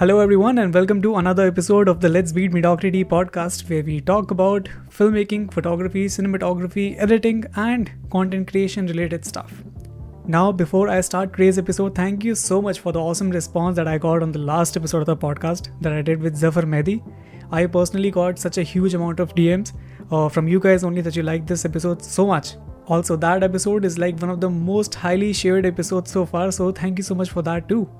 Hello everyone and welcome to another episode of the Let's Beat Mediocrity podcast, where we talk about filmmaking, photography, cinematography, editing and content creation related stuff. Now before I start today's episode, thank you so much for the awesome response that I got on the last episode of the podcast that I did with Zafar Mehdi. I personally got such a huge amount of DMs from you guys only that you liked this episode so much. Also that episode is like one of the most highly shared episodes so far, so thank you so much for that too.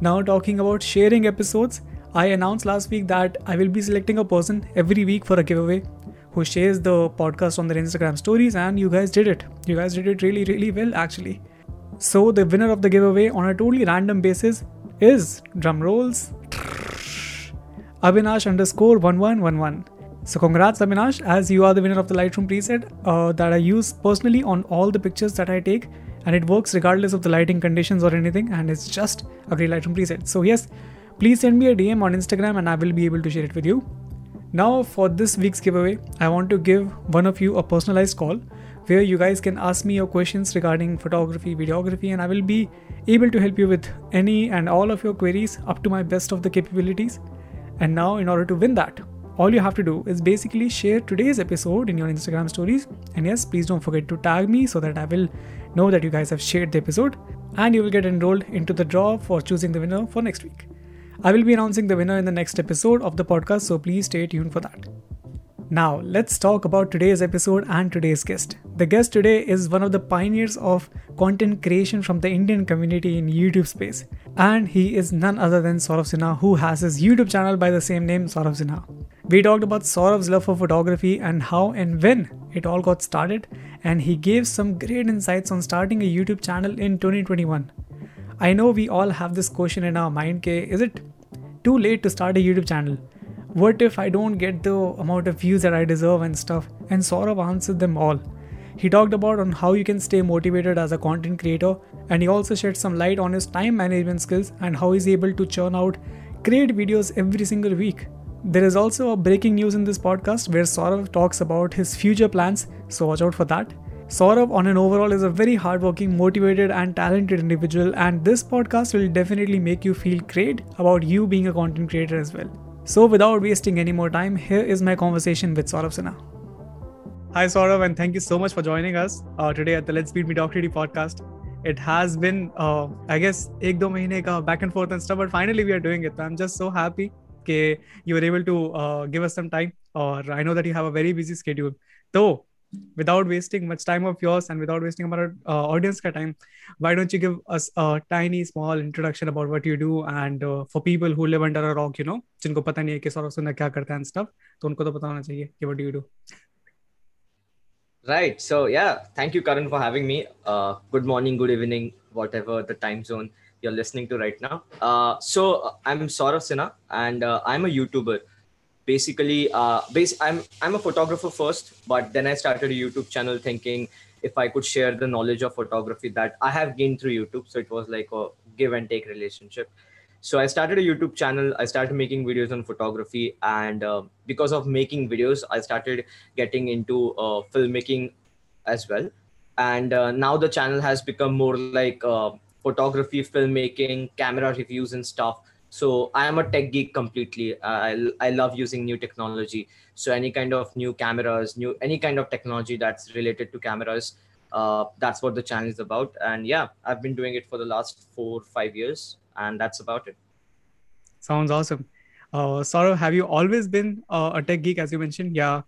Now talking about sharing episodes, I announced last week that I will be selecting a person every week for a giveaway who shares the podcast on their Instagram stories, and you guys did it. You guys did it really, really well actually. So the winner of the giveaway on a totally random basis is, drum rolls, Abhinash_1111. So congrats Abhinash, as you are the winner of the Lightroom preset that I use personally on all the pictures that I take. And it works regardless of the lighting conditions or anything, and it's just a great Lightroom preset. So yes, please send me a DM on Instagram and I will be able to share it with you. Now for this week's giveaway, I want to give one of you a personalized call where you guys can ask me your questions regarding photography, videography, and I will be able to help you with any and all of your queries up to my best of the capabilities. And now in order to win that, all you have to do is basically share today's episode in your Instagram stories, and yes, please don't forget to tag me so that I will know that you guys have shared the episode, and you will get enrolled into the draw for choosing the winner for next week. I will be announcing the winner in the next episode of the podcast, so please stay tuned for that. Now let's talk about today's episode and today's guest. The guest today is one of the pioneers of content creation from the Indian community in YouTube space, and he is none other than Saurav Sinha, who has his YouTube channel by the same name, Saurav Sinha. We talked about Saurav's love for photography and how and when it all got started, and he gave some great insights on starting a YouTube channel in 2021. I know we all have this question in our mind, is it too late to start a YouTube channel? What if I don't get the amount of views that I deserve and stuff? And Saurav answered them all. He talked about on how you can stay motivated as a content creator, and he also shed some light on his time management skills and how he's able to churn out great videos every single week. There is also a breaking news in this podcast where Saurav talks about his future plans, so watch out for that. Saurav on an overall is a very hardworking, motivated and talented individual, and this podcast will definitely make you feel great about you being a content creator as well. So without wasting any more time, here is my conversation with Saurav Sinha. Hi Saurav, and thank you so much for joining us today at the Let's Beat Mediocrity podcast. It has been, I guess, 1-2 mahine ka back and forth and stuff, but finally we are doing it. I'm just so happy that you were able to give us some time, or I know that you have a very busy schedule. So without wasting much time of yours and without wasting our audience ka time, why don't you give us a tiny small introduction about what you do, and for people who live under a rock, you know, jinko pata nahi hai ki Saurav Sinha kya karta hai and stuff, to unko to pata hona chahiye ki what do you do. Right. So yeah, thank you Karan for having me. Good morning, good evening, whatever the time zone you're listening to right now. So I'm Saurav Sinha, and I'm a YouTuber. Basically, I'm a photographer first, but then I started a YouTube channel thinking if I could share the knowledge of photography that I have gained through YouTube. So it was like a give and take relationship. So I started a YouTube channel. I started making videos on photography, and because of making videos, I started getting into filmmaking as well. And now the channel has become more like photography, filmmaking, camera reviews and stuff. So I am a tech geek completely. I love using new technology. So any kind of new cameras, any kind of technology that's related to cameras, that's what the channel is about. And yeah, I've been doing it for the last 4-5 years, and that's about it. Sounds awesome. Saurav, have you always been a tech geek, as you mentioned? Yeah,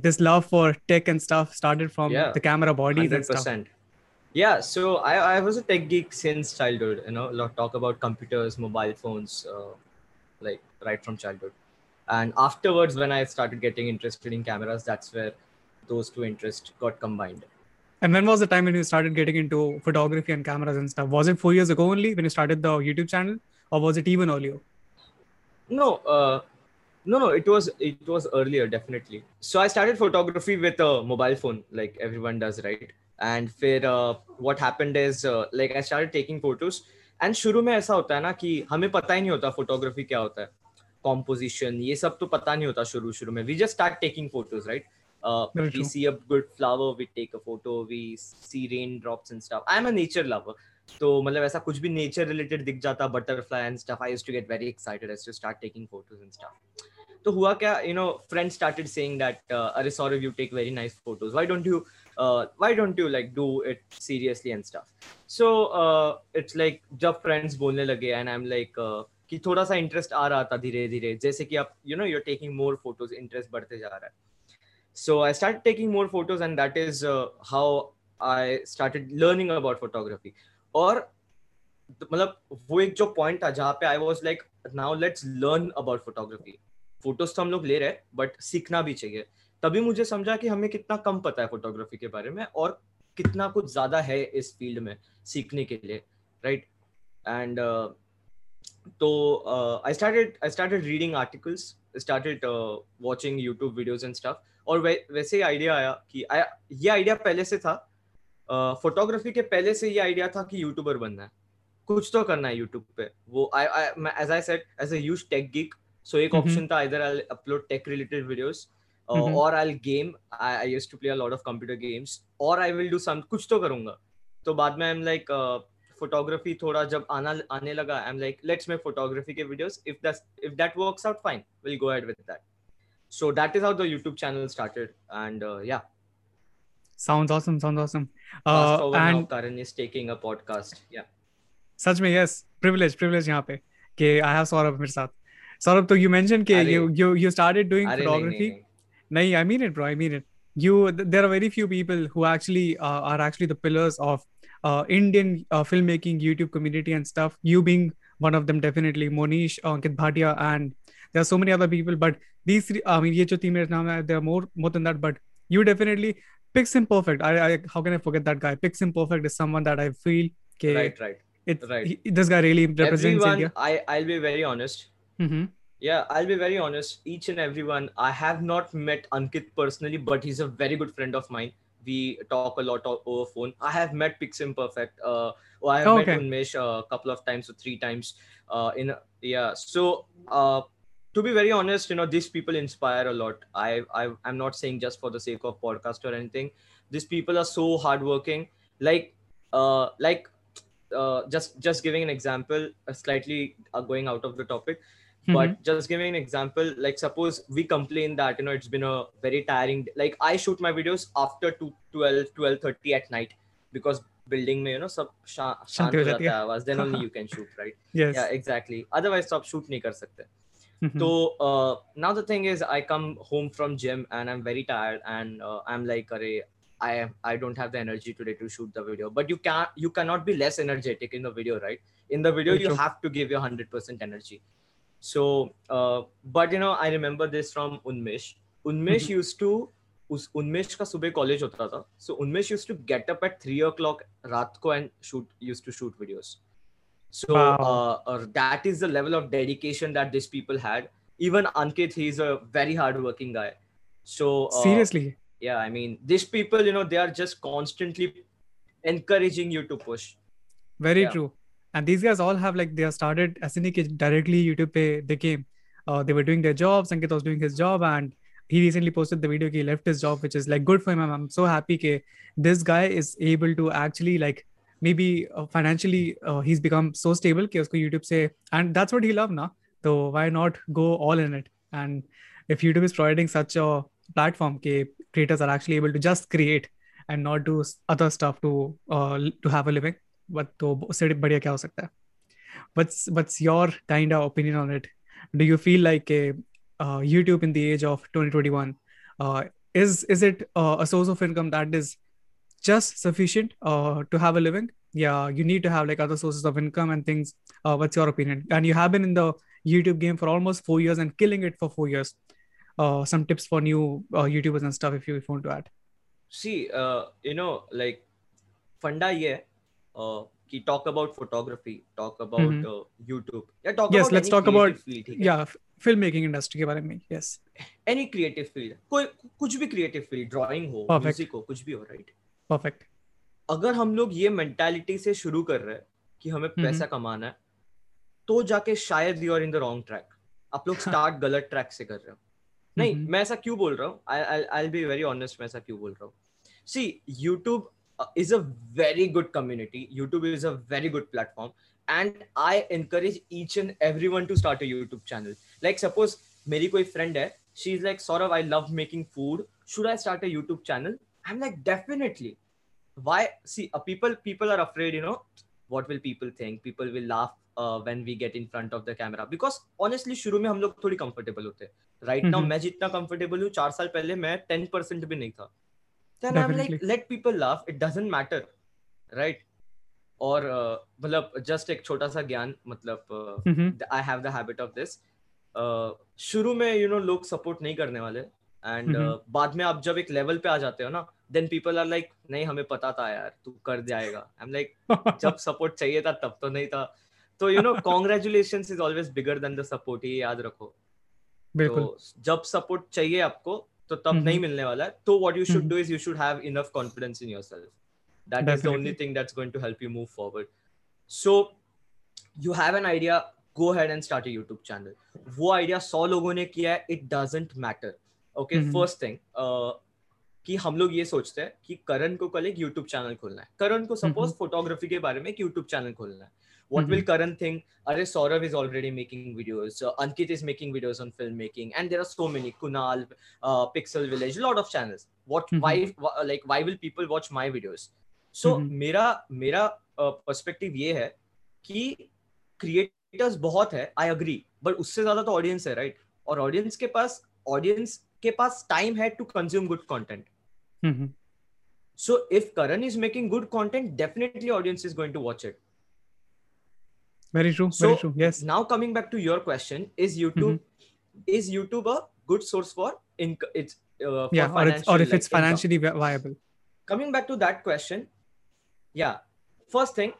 this love for tech and stuff started from the camera bodies 100%. And stuff. Yeah, so I was a tech geek since childhood, you know, talk about computers, mobile phones, like right from childhood. And afterwards, when I started getting interested in cameras, that's where those two interests got combined. And when was the time when you started getting into photography and cameras and stuff? Was it 4 years ago only when you started the YouTube channel, or was it even earlier? No, it was earlier, definitely. So I started photography with a mobile phone, like everyone does, right? And फिर what happened is like I started taking photos, and शुरू में ऐसा होता है ना कि हमें पता ही नहीं होता photography क्या होता है, composition ये सब तो पता नहीं होता शुरू में. We just start taking photos, right? We see a good flower, we take a photo, we see raindrops and stuff. I'm a nature lover, तो मतलब ऐसा कुछ भी नेचर रिलेटेड दिख जाता, butterfly and stuff, I used to get very excited as to start taking photos and stuff. तो हुआ क्या, you know, friends started saying that अरे sorry, you take very nice photos, why don't you like do it seriously and stuff. So it's like जब friends बोलने लगे and I am like कि थोड़ा सा इंटरेस्ट आ रहा था धीरे धीरे, जैसे कि आप you know you are taking more photos, interest बढ़ते जा रहा है. So I started taking more photos, and that is how I started learning about photography. और मतलब वो एक जो point था जहाँ पे I was like, now let's learn about photography. Photos तो हम लोग ले रहे हैं, but सीखना भी चाहिए. तभी मुझे समझा कि हमें कितना कम पता है photography के बारे में और कितना कुछ ज़्यादा है इस field में सीखने के लिए, right? And तो I started reading articles, started watching YouTube videos and stuff. और वैसे ही आइडिया आया कि ये आइडिया पहले से था, फोटोग्राफी के पहले से ये आइडिया था कि यूट्यूबर बनना है, कुछ तो करना है यूट्यूब पे. वो as I said as a huge tech geek, so एक ऑप्शन था, either I upload tech related videos और I will game, I used to play a lot of computer games, और आई विल डू सम, कुछ तो करूंगा. तो बाद में आई एम लाइक, फोटोग्राफी थोड़ा जब आने लगा, I am like let's make photography के videos, if that works out fine, will go ahead with that. So that is how the YouTube channel started, and yeah. Sounds awesome. Fast forward and now, Karan is taking a podcast. Yeah. Sach mein, yes. Privilege yahan pe ke I have Saurav mere saath. Saurav, so you mentioned ke you started doing photography. Nahi, I mean it, bro. I mean it. There are very few people who actually are the pillars of Indian filmmaking YouTube community and stuff. You being one of them, definitely. Monish, Ankit Bhatia, and there are so many other people, but these three, I mean, ये जो तीन मेरे नाम है, there are more than that, but you definitely, Piximperfect, I how can I forget that guy? Piximperfect is someone that I feel, okay, right. This guy really represents everyone, India. I'll be very honest. Mm-hmm. Yeah, I'll be very honest. Each and everyone, I have not met Ankit personally, but he's a very good friend of mine. We talk a lot over phone. I have met Piximperfect. I have met Unmesh a couple of times or 3 times. To be very honest, you know, these people inspire a lot. I'm not saying just for the sake of podcast or anything. These people are so hardworking. Just giving an example, slightly going out of the topic, but just giving an example, like suppose we complain that, you know, it's been a very tiring, like I shoot my videos after 12:30 at night because building mein, you know, sab shant ho jata hai, then only you can shoot, right? Yes. Yeah, exactly. Otherwise, sab shoot nahi kar sakte. So now the thing is, I come home from gym and I'm very tired, and I'm like, I don't have the energy today to shoot the video. But you cannot be less energetic in the video, right? In the video, you have to give your 100% energy. So, but you know, I remember this from Unmesh. Unmesh ka subah college hota tha. So Unmesh used to get up at 3:00 raat ko and shoot videos. So wow. That is the level of dedication that these people had. Even Ankit, he's a very hardworking guy. So seriously, yeah, I mean, these people, you know, they are just constantly encouraging you to push. Very true. And these guys all have like they have started as in directly YouTube pe they came. They were doing their jobs. Ankit was doing his job, and he recently posted the video. He left his job, which is like good for him. I'm so happy that this guy is able to actually like. Maybe financially he's become so stable कि उसको YouTube से, and that's what he loved ना, तो why not go all in it? And if YouTube is providing such a platform कि creators are actually able to just create and not do other stuff to have a living, but तो उससे बढ़िया क्या हो सकता है? What's your kind of opinion on it? Do you feel like YouTube in the age of 2021 is it a source of income that is just sufficient to have a living? Yeah, you need to have like other sources of income and things. What's your opinion? And you have been in the YouTube game for almost 4 years and killing it for 4 years. Some tips for new YouTubers and stuff if you want to add. See, you know, like funda ye ki talk about photography, talk about YouTube. Yeah, let's talk about filmmaking industry के बारे में. Yes. Any creative field, कुछ भी creative field, drawing हो, music हो, कुछ भी हो, right? Perfect. अगर हम लोग ये मेंटालिटी से शुरू कर रहे हैं कि हमें पैसा कमाना है, तो जाके शायद you are in the wrong track. आप लोग स्टार्ट गलत ट्रैक से कर रहे हो. नहीं, मैं ऐसा क्यों बोल रहा हूँ? I will be very honest, मैं ऐसा क्यों बोल रहा हूँ? See, YouTube is a very good community. YouTube is a very good platform. And I encourage each and everyone to start a YouTube channel. Like suppose मेरी कोई friend है, she's like, Saurav, I love making food. Should I start a YouTube channel? I'm like, definitely. Why? See, people are afraid, you know, what will people think? People will laugh when we get in front of the camera. Because honestly, शुरू में हम लोग थोड़ी comfortable होते हैं. Right now, मैं जितना comfortable हूँ, 4 साल पहले मैं 10% भी नहीं था. Then I'm like, let people laugh. It doesn't matter, right? और मतलब just एक छोटा सा ज्ञान मतलब I have the habit of this. शुरू में you know लोग support नहीं करने वाले and बाद में आप जब एक level पे आ जाते हो ना, then people are like नहीं हमें पता था यार तू कर जाएगा. I'm like जब support चाहिए था तब तो नहीं था. तो you know congratulations is always bigger than the support, ये याद रखो. बिल्कुल जब support चाहिए आपको तो तब नहीं मिलने वाला है. तो what you should do is you should have enough confidence in yourself. That Definitely. Is the only thing that's going to help you move forward. So you have an idea, go ahead and start a YouTube channel. वो idea 100 लोगों ने किया है, it doesn't matter. Okay, first thing कि हम लोग ये सोचते हैं कि करण को कल एक YouTube channel खोलना है. करण को suppose photography के बारे में एक YouTube channel खोलना है. What will Karan think? अरे Saurav is already making videos. Ankit is making videos on filmmaking, and there are so many. Kunal, Pixel Village, lot of channels. What? Why? Like why will people watch my videos? So मेरा perspective ये है कि creators बहुत है, I agree, but उससे ज्यादा तो audience है, राइट? और ऑडियंस के पास टाइम है to consume good content. So if Karan is making good content, definitely audience is going to watch it. Very true. So very true. Yes. Now coming back to your question, is YouTube a good source for income? It's if it's financially viable. Coming back to that question, yeah. First thing,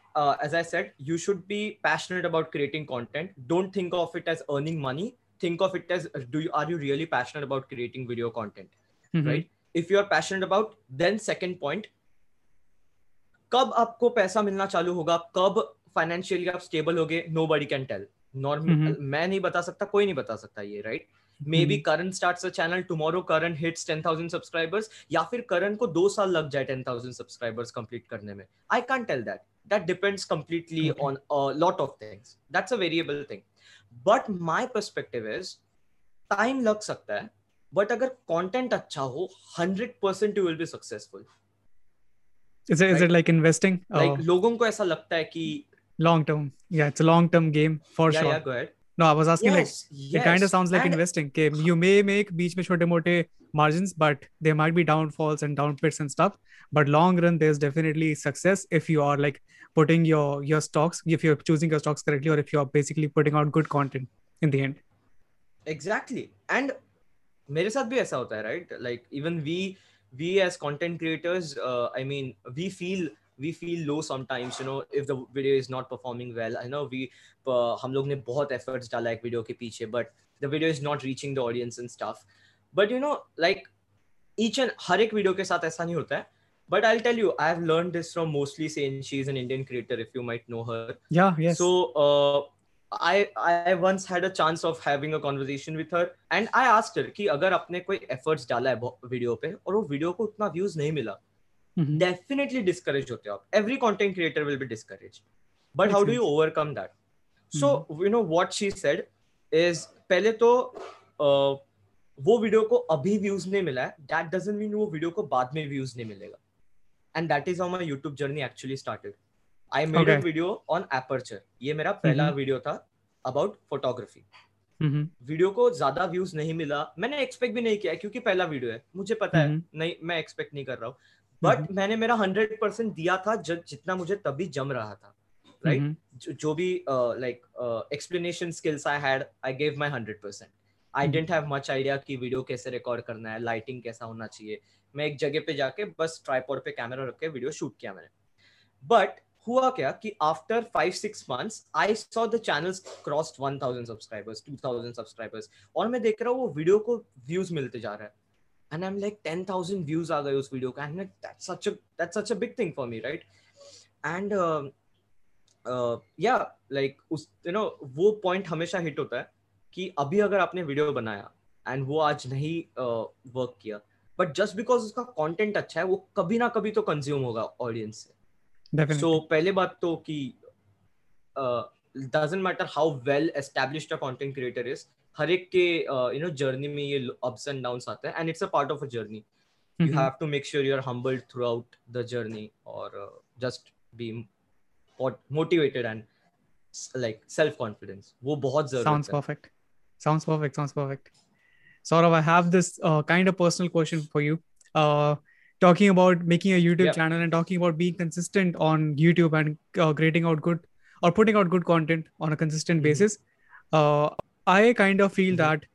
as I said, you should be passionate about creating content. Don't think of it as earning money. Think of it as are you really passionate about creating video content, right? If you are passionate about, then second point, कब आपको पैसा मिलना चालू होगा, कब financially आप stable हो गए, nobody can tell. Normal, मैं नहीं बता सकता, कोई नहीं बता सकता ये, right? Maybe Karan starts a channel tomorrow, Karan hits 10,000 subscribers, या फिर Karan को 2 साल लग जाए 10,000 subscribers complete करने में. I can't tell that. That depends completely on a lot of things. That's a variable thing. But my perspective is, time लग सकता है, but अगर content अच्छा हो, 100% you will be successful. Is it like investing? Like लोगों को ऐसा लगता है कि long term, yeah, it's a long term game for sure. Yeah, go ahead. No, I was asking it kind of sounds like and investing. Okay, you may make beech mein chote mote margins, but there might be downfalls and downpits and stuff. But long run, there's definitely success if you are like putting your stocks, if you're choosing your stocks correctly, or if you are basically putting out good content in the end. Exactly, and मेरे साथ भी ऐसा होता है, right? Like even we as content creators, I mean, we feel low sometimes, you know, if the video is not performing well. I know हम लोग ने बहुत efforts डाला एक video के पीछे, but the video is not reaching the audience and stuff. But you know, like each and हर एक video के साथ ऐसा नहीं होता है. But I'll tell you, I have learned this from mostly Sen. She's an Indian creator, if you might know her. Yeah, yes. So I once had a chance of having a conversation with her, and I asked her कि अगर आपने कोई efforts डाला है video पे और वो video को उतना views नहीं मिला, definitely discouraged होते हो आप. Every content creator will be discouraged. But how do you overcome that? So, you know, what she said is, पहले तो वो वीडियो को अभी views नहीं मिला है, that doesn't mean वो वीडियो को बाद में views नहीं मिलेगा. And that is how my YouTube journey actually started. I made a video on aperture. ये मेरा पहला वीडियो था about photography. वीडियो को ज्यादा views नहीं मिला, मैंने expect भी नहीं किया क्योंकि पहला वीडियो है, मुझे पता है नहीं, मैं expect नहीं कर रहा हूँ. बट मैंने मेरा 100% दिया था जितना मुझे तभी जम रहा था, राइट? जो भी like explanation skills I had, I gave my 100%. I didn't have much idea कि वीडियो कैसे रिकॉर्ड करना है, लाइटिंग कैसा होना चाहिए. मैं एक जगह पे जाके बस ट्राइपॉड पे कैमरा रख के वीडियो शूट किया मैंने. बट हुआ क्या कि after 5-6 months I saw the channels crossed 1000 subscribers, 2000 subscribers, और मैं देख रहा हूँ वो वीडियो को व्यूज मिलते जा रहा है. And I'm like 10,000 views आ गए उस वीडियो का. And like that's such a big thing for me, right? And yeah, like you know वो point हमेशा hit होता है कि अभी अगर आपने वीडियो बनाया and वो आज नहीं work किया, बट जस्ट बिकॉज उसका कंटेंट अच्छा है वो कभी ना कभी तो कंज्यूम होगा ऑडियंस से. सो पहले बात तो कि doesn't matter how well established a content creator is, हर एक के यू नो जर्नी में ये अप्स एंड डाउन्स आते हैं and it's a part of a journey. You have to make sure you are humbled throughout the journey और just be motivated and like self confidence, वो बहुत जरूरी है. Sounds perfect, sounds perfect, sounds perfect. Saurav, I have this kind of personal question for you. Talking about making a YouTube channel and talking about being consistent on YouTube and creating out good or putting out good content on a consistent basis, I kind of feel that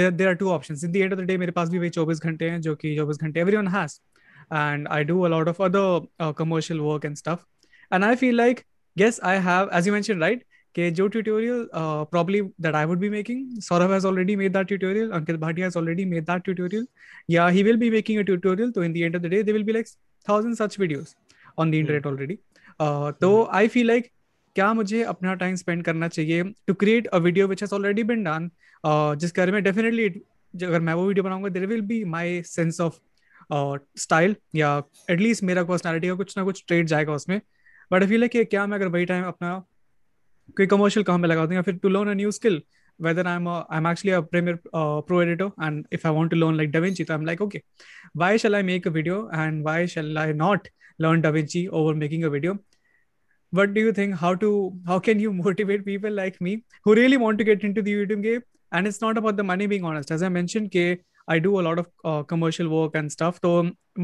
there are two options. In the end of the day, मेरे पास भी वही 24 घंटे हैं जो कि 24 घंटे everyone has, and I do a lot of other commercial work and stuff. And I feel like yes, I have, as you mentioned, right? कि जो tutorial probably that I would be making, Saurav has already made that tutorial, Ankit Bhatia has already made that tutorial, yeah, he will be making a tutorial, so in the end of the day there will be like 1,000 such videos on the internet already. So I feel like क्या मुझे अपना time spend करना चाहिए to create a video which has already been done, जिसके बारे में definitely अगर मैं वो video बनाऊंगा there will be my sense of style या at least मेरा personality का कुछ ना कुछ trait जाएगा उसमें. But I feel like क्या मैं अगर वही time अपना कोई कमर्शियल काम में लगा दूं या फिर to learn a new skill, whether I'm actually a Premiere Pro editor and if I want to learn like DaVinci, so I'm like okay, why shall I make a video and why shall I not learn DaVinci over making a video? What do you think? How can you motivate people like me who really want to get into the YouTube game? And it's not about the money, being honest. As I mentioned के I do a lot of commercial work and stuff, so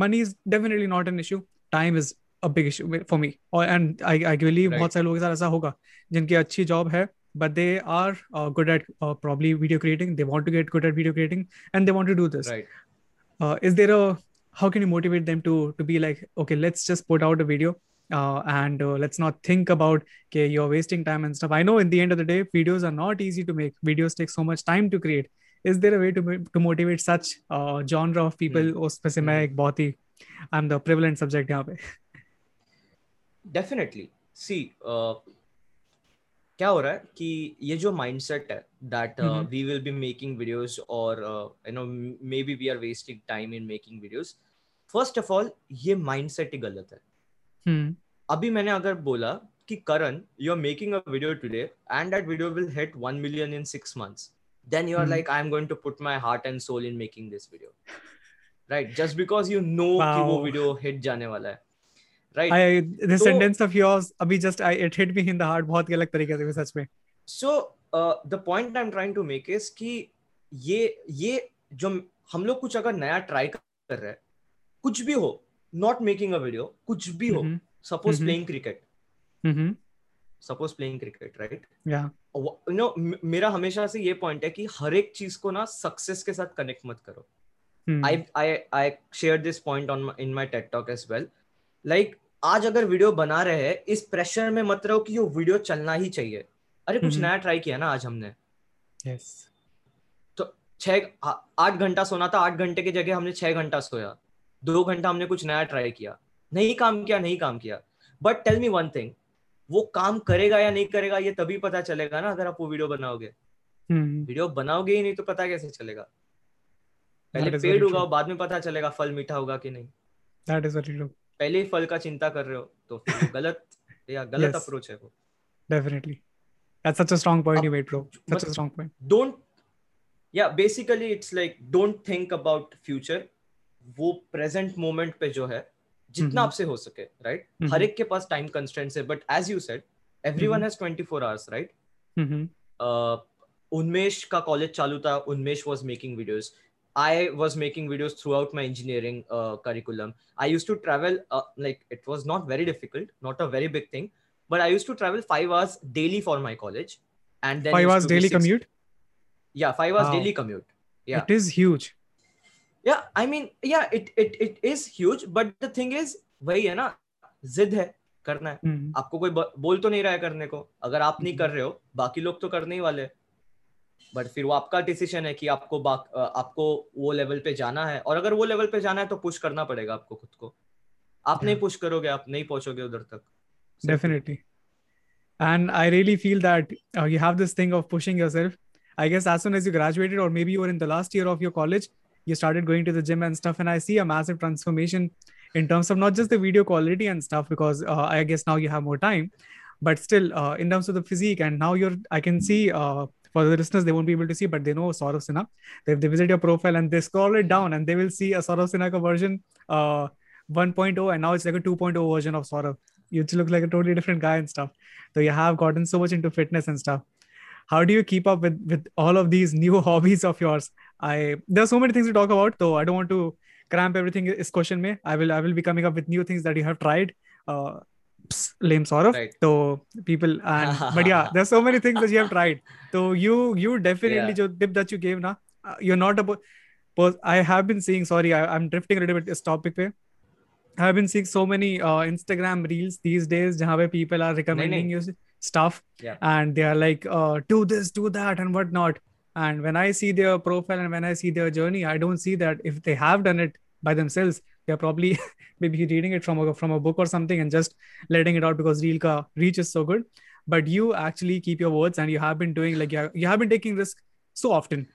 money is definitely not an issue. Time is a big issue for me, and I believe बहुत सारे लोगों के साथ ऐसा होगा जिनकी अच्छी जॉब है but they are good at probably video creating, they want to get good at video creating and they want to do this, right? Is there a, how can you motivate them to be like okay, let's just put out a video and let's not think about okay you're wasting time and stuff. I know in the end of the day videos are not easy to make, videos take so much time to create. Is there a way to motivate such genre of people? उसमें से मैं एक बहुत ही I'm the prevalent subject यहाँ पे. Definitely. See, क्या हो रहा है कि ये जो mindset है that we will be making videos or you know maybe we are wasting time in making videos. First of all, ये mindset ही गलत है. अभी मैंने अगर बोला कि Karan, you are making a video today and that video will hit 1 million in 6 months. Then you are like, I am going to put my heart and soul in making this video. Right? Just because you know कि वो video hit जाने वाला है. Right. This sentence of yours, abhi just it hit me in the heart बहुत गलत तरीके से सच में. So the point I'm trying to make is कि ये जो हम लोग कुछ अगर नया try कर रहे हैं, कुछ भी हो, not making a video, कुछ भी हो, suppose playing cricket, right? Yeah. You know मेरा हमेशा से ये point है कि हर एक चीज को ना success के साथ connect मत करो. I shared this point in my TED talk as well. Like, आज अगर वीडियो बना रहे हैं इस प्रेशर में मत रहो कि ये वीडियो चलना ही चाहिए. अरे कुछ नया ट्राई किया ना आज हमने. Yes. तो 8 घंटा सोना था, 8 घंटे की जगह हमने 6 घंटा सोया, 2 घंटा हमने कुछ नया ट्राई किया. नहीं काम किया. But tell me one thing, वो काम करेगा या नहीं करेगा ये तभी पता चलेगा ना अगर आप वो वीडियो बनाओगे. वीडियो बनाओगे ही नहीं तो पता कैसे चलेगा? पहले पेड़ होगा, बाद में पता चलेगा फल मीठा होगा कि नहीं. That is very true. पहले ही फल का चिंता कर रहे हो तो गलत अप्रोच है वो. Definitely. That's such a strong point you made, bro. Such a strong point. Basically it's like don't think about future. वो present moment पे जो है जितना आपसे हो सके, right? हर एक के पास time constraints है, but as you said, everyone has 24 hours, right? उन्मेष का कॉलेज चालू था, उन्मेष was making videos. I was making videos throughout my engineering curriculum. I used to travel, like it was not very difficult, not a very big thing, but I used to travel 5 hours daily for my college and then 5 hours daily commute? Yeah, 5 hours daily commute. Yeah. It is huge. Yeah, I mean, yeah, it is huge, but the thing is, वही है ना, जिद है, करना है. आपको कोई बोल तो नहीं रहा है करने को. अगर आप नहीं कर रहे हो, बाकी लोग तो करने ही वाले हैं. बट फिर वो आपका डिसीजन है कि आपको वो लेवल पे जाना है, और अगर वो लेवल पे जाना है तो पुश करना पड़ेगा आपको खुद को. आप नहीं पुश करोगे आप नहीं पहुंचोगे उधर तक. Definitely. And I really feel that you have this thing of pushing yourself. I guess as soon as you graduated और maybe you are in the last year of your college, you started going to the gym and stuff. And I see a massive transformation in terms of not just the video quality and stuff, because I guess now you have more time, but still in terms of the physique. And now I can see, for the listeners, they won't be able to see, but they know Saurav Sinha. If they visit your profile and they scroll it down, and they will see a Saurav Sinha version 1.0, and now it's like a 2.0 version of Saurav. You look like a totally different guy and stuff. So you have gotten so much into fitness and stuff. How do you keep up with all of these new hobbies of yours? There are so many things to talk about, though I don't want to cramp everything in this question. Mein. I will be coming up with new things that you have tried. Lame Saurav. Right. So people, but yeah, there's so many things that you have tried. So you definitely, the tip that you gave, you're not about. I have been seeing, I'm drifting a little bit this topic. Pe. I've been seeing so many Instagram reels these days where people are recommending you stuff and they are like, do this, do that and whatnot. And when I see their profile and when I see their journey, I don't see that if they have done it by themselves, they're probably maybe reading it from a book or something and just letting it out because reel ka reach is so good. But you actually keep your words and you have been doing you have been taking risk so often.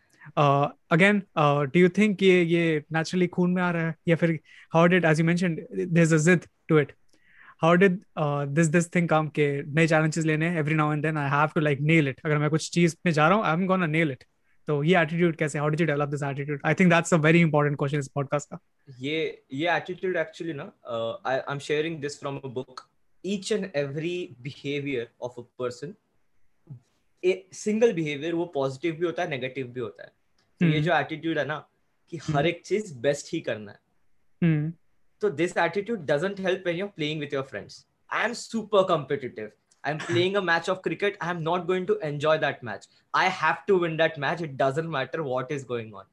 Again, do you think ye naturally khoon mein aa raha hai? Ya phir, how did, as you mentioned, there's a zid to it. How did this thing come ke naye challenges lene every now and then I have to like nail it. Agar main kuch cheez mein ja raha hu, I'm gonna nail it. So ye attitude kaise, how did you develop this attitude? I think that's a very important question is podcast ka. Ye attitude actually I'm sharing this from a book. Each and every behavior of a person, एक single behaviour वो positive भी होता है negative भी होता है. तो ये जो एटीट्यूड है कि हर एक चीज बेस्ट ही करना है, तो this attitude doesn't help when you are playing with your friends. I am super competitive, I am playing a match of cricket, I am not going to enjoy that match, I have to win that match, it doesn't matter what is going on,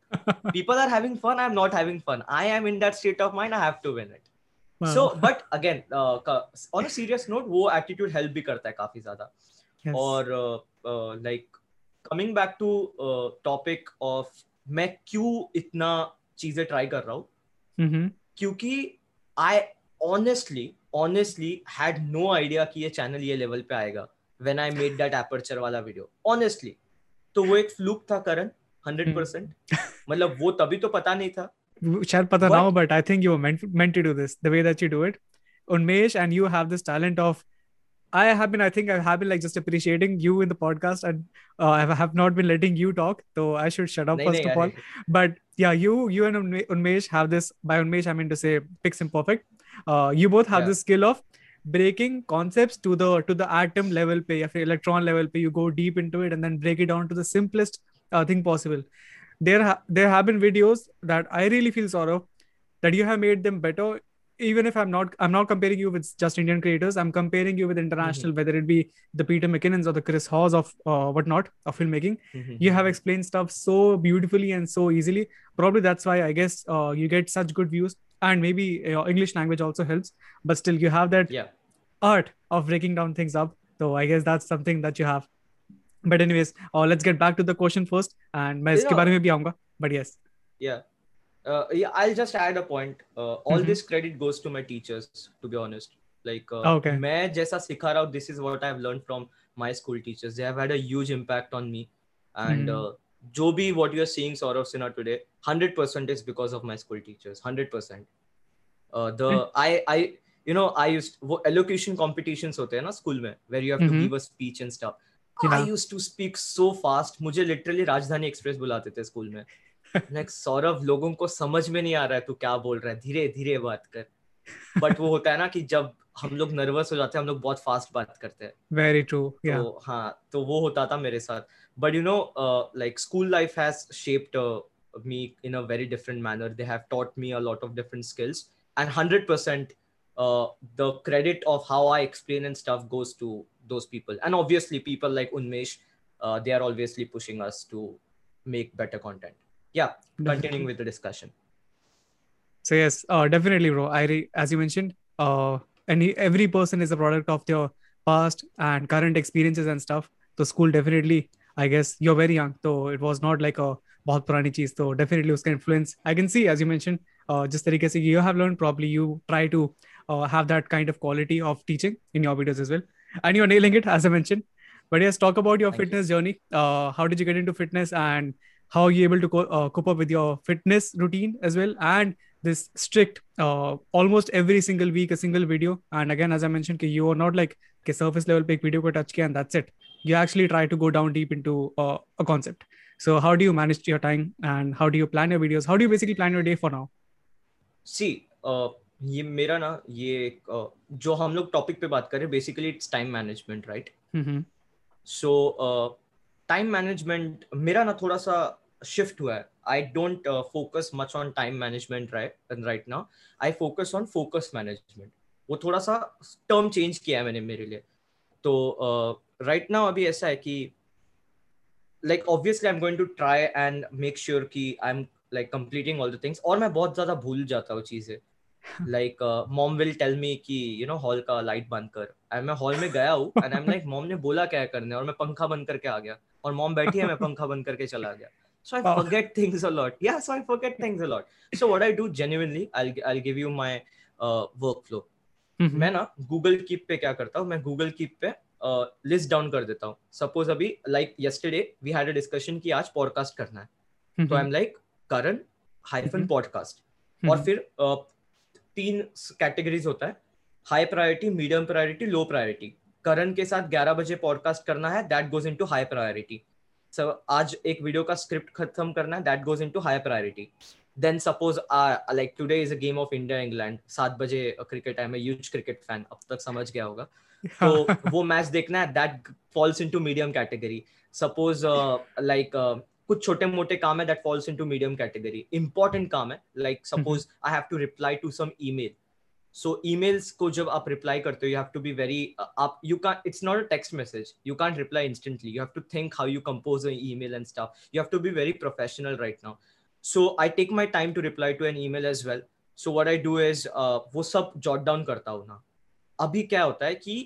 people are having fun, I am not having fun, I am in that state of mind, I have to win it. So but again on a serious note वो attitude help भी करता है काफी ज्यादा. और like coming back to topic of मैं क्यों इतना चीजें try कर रहा हूँ, क्योंकि I honestly had no idea कि ये channel ये level पे आएगा when I made that aperture वाला video honestly. तो वो एक fluke था करण 100%, मतलब वो तभी तो पता नहीं था, शायद पता ना हो, but I think you were meant to do this the way that you do it. Unmesh, and you have this talent of I have been like just appreciating you in the podcast, and I have not been letting you talk, so I should shut up first of all. But yeah, you and Unmesh have this, by Unmesh I mean to say Piximperfect. You both have this skill of breaking concepts to the atom level pe, or electron level pe. You go deep into it and then break it down to the simplest thing possible. There have been videos that I really feel sorrow that you have made them better. Even if I'm not comparing you with just Indian creators, I'm comparing you with international, whether it be the Peter McKinnons or the Chris Howe's of whatnot of filmmaking. You have explained stuff so beautifully and so easily. Probably that's why I guess you get such good views, and maybe English language also helps. But still, you have that art of breaking down things up. So I guess that's something that you have. But anyways, let's get back to the question first, and मैं इसके बारे में भी आऊँगा. But yes, I'll just add a point. All this credit goes to my teachers, to be honest. Like, मैं जैसा सिखा रहा हूँ, this is what I've learned from my school teachers. They have had a huge impact on me. And जो भी what you're seeing Saurav Sinha today, 100% is because of my school teachers. 100%. I used वो elocution competitions होते हैं ना school में, where you have to give a speech and stuff. I used to speak so fast. मुझे literally राजधानी express बुलाते थे school में. Like, सौरभ लोगों को समझ में नहीं आ रहा है तू क्या बोल रहा है, धीरे धीरे बात कर. बट वो होता है कि जब हम लोग नर्वस हो जाते हैं, हम लोग बहुत फास्ट बात करते हैं. Very true. Yeah. तो, तो वो होता था मेरे साथ. But you know, like school life has shaped me in a very different manner. They have taught me a lot of different skills, and 100% the credit of how I explain and stuff goes to those people. And obviously, people like Unmesh, they are obviously pushing us to make better content. Yeah, continuing with the discussion. So yes, definitely, bro. As you mentioned, every person is a product of their past and current experiences and stuff. So school definitely, I guess you're very young, so it was not like a बहुत पुरानी चीज. So definitely उसका influence I can see, as you mentioned, जिस तरीके से you have learned, probably you try to have that kind of quality of teaching in your videos as well, and you're nailing it, as I mentioned. But yes, talk about your fitness journey. How did you get into fitness and how are you able to cope up with your fitness routine as well, and this strict almost every single week a single video. And again, as I mentioned, कि you are not like कि surface level पे एक video को touch किया and that's it. You actually try to go down deep into a concept. So how do you manage your time and how do you plan your videos? How do you basically plan your day for now? See, ये मेरा ना ये जो हम लोग topic पे बात कर रहे हैं basically it's time management right. So time management मेरा ना थोड़ा सा शिफ्ट हुआ है. I don't focus much on time management right now. I focus on focus management. वो थोड़ा सा टर्म चेंज किया है मैंने मेरे लिए. तो राइट नाउ अभी ऐसा है कि like obviously I am going to try and make sure कि I am like completing all the things. और मैं बहुत ज्यादा भूल जाता हूँ चीजें. Like mom will tell me कि you know hall का light बंद कर. मैं hall में गया हूँ and I'm like mom ने बोला क्या करने और मैं पंखा बंद करके आ गया और mom बैठी है मैं पंखा बंद करके चला गया. So I forget things a lot. Yeah, so I forget things a lot. So what I do genuinely, I'll give you my workflow. मैं ना Google Keep पे क्या करता हूँ, मैं Google Keep पे list down कर देता हूँ. Suppose अभी like yesterday we had a discussion कि आज podcast करना है. तो I'm like Karan hyphen podcast. और फिर तीन कैटेगरीज होता है, high priority, medium priority, low priority. Karan के साथ 11 बजे पॉडकास्ट करना है, that goes into high priority. So आज एक वीडियो का स्क्रिप्ट खत्म करना है, that goes into high priority. Then suppose like today is a game of India England, 7 बजे क्रिकेट है. मैं ह्यूज क्रिकेट फैन, अब तक समझ गया होगा. तो वो मैच देखना है, that falls into medium category. Suppose like कुछ छोटे मोटे काम है, that falls into medium category. Important काम है, like suppose I have to reply to some email. So emails को जब आप रिप्लाई करते हो, you have to be very आप you can, it's not a text message, you can reply instantly. You have to think how you compose an email and stuff. You have to be very professional right now. So I take my time to reply to an email as well. So what I do is वो सब jot down करता हूँ ना. अभी क्या होता है कि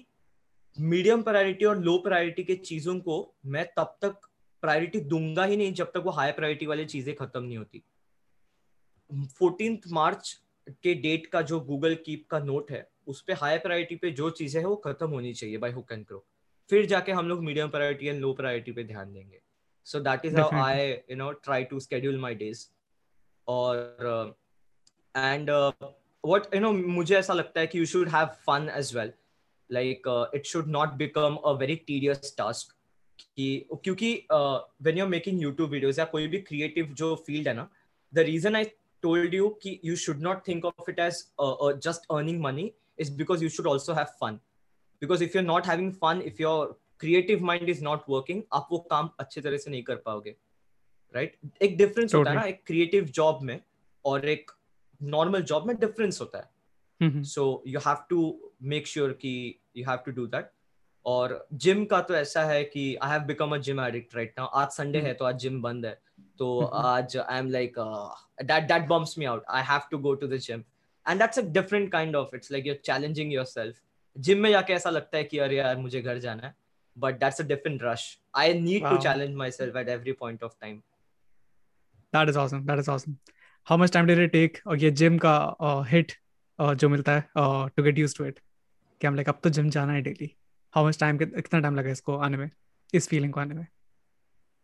मीडियम प्रायोरिटी और लो प्रायोरिटी के चीजों को मैं तब तक प्रायोरिटी दूंगा ही नहीं जब तक वो हाई प्रायोरिटी वाली चीजें खत्म नहीं होती. 14 मार्च के डेट का जो गूगल कीप का नोट है, उस पे हाई प्रायोरिटी पे जो चीजें हैं वो खत्म होनी चाहिए बाय हुक एंड क्रो. फिर जाके हम लोग medium priority and low priority पे ध्यान देंगे. So that is how I you know try to schedule my days. और एंड व्हाट यू नो मुझे ऐसा लगता है कि you should have fun as well. Like it should not become a very tedious task. क्योंकि when you are making YouTube videos या कोई भी क्रिएटिव जो फील्ड है ना, the reason I told you कि you should not think of it as just earning money is because you should also have fun. Because if you are not having fun, if your creative mind is not working, आप वो काम अच्छे तरह से नहीं कर पाओगे right. एक डिफरेंस होता है ना एक क्रिएटिव जॉब में और एक नॉर्मल जॉब में डिफरेंस होता है. So you have to make sure कि you have to do that. और जिम का तो ऐसा है कि I have become a gym addict right now. आज संडे है तो आज जिम बंद है, तो आज I am like that bumps me out. I have to go to the gym and that's a different kind of, it's like you are challenging yourself. Gym में जाके ऐसा लगता है कि अरे यार मुझे घर जाना है, but that's a different rush. I need to challenge my self at every point of time. That is awesome, that is awesome. How much time did it take, और ये जिम का हिट जो मिलता है to get used to it कि I am like अब तो gym जाना है डेली. How much time, कितना टाइम लगा इसको आने में, इस फीलिंग को आने में?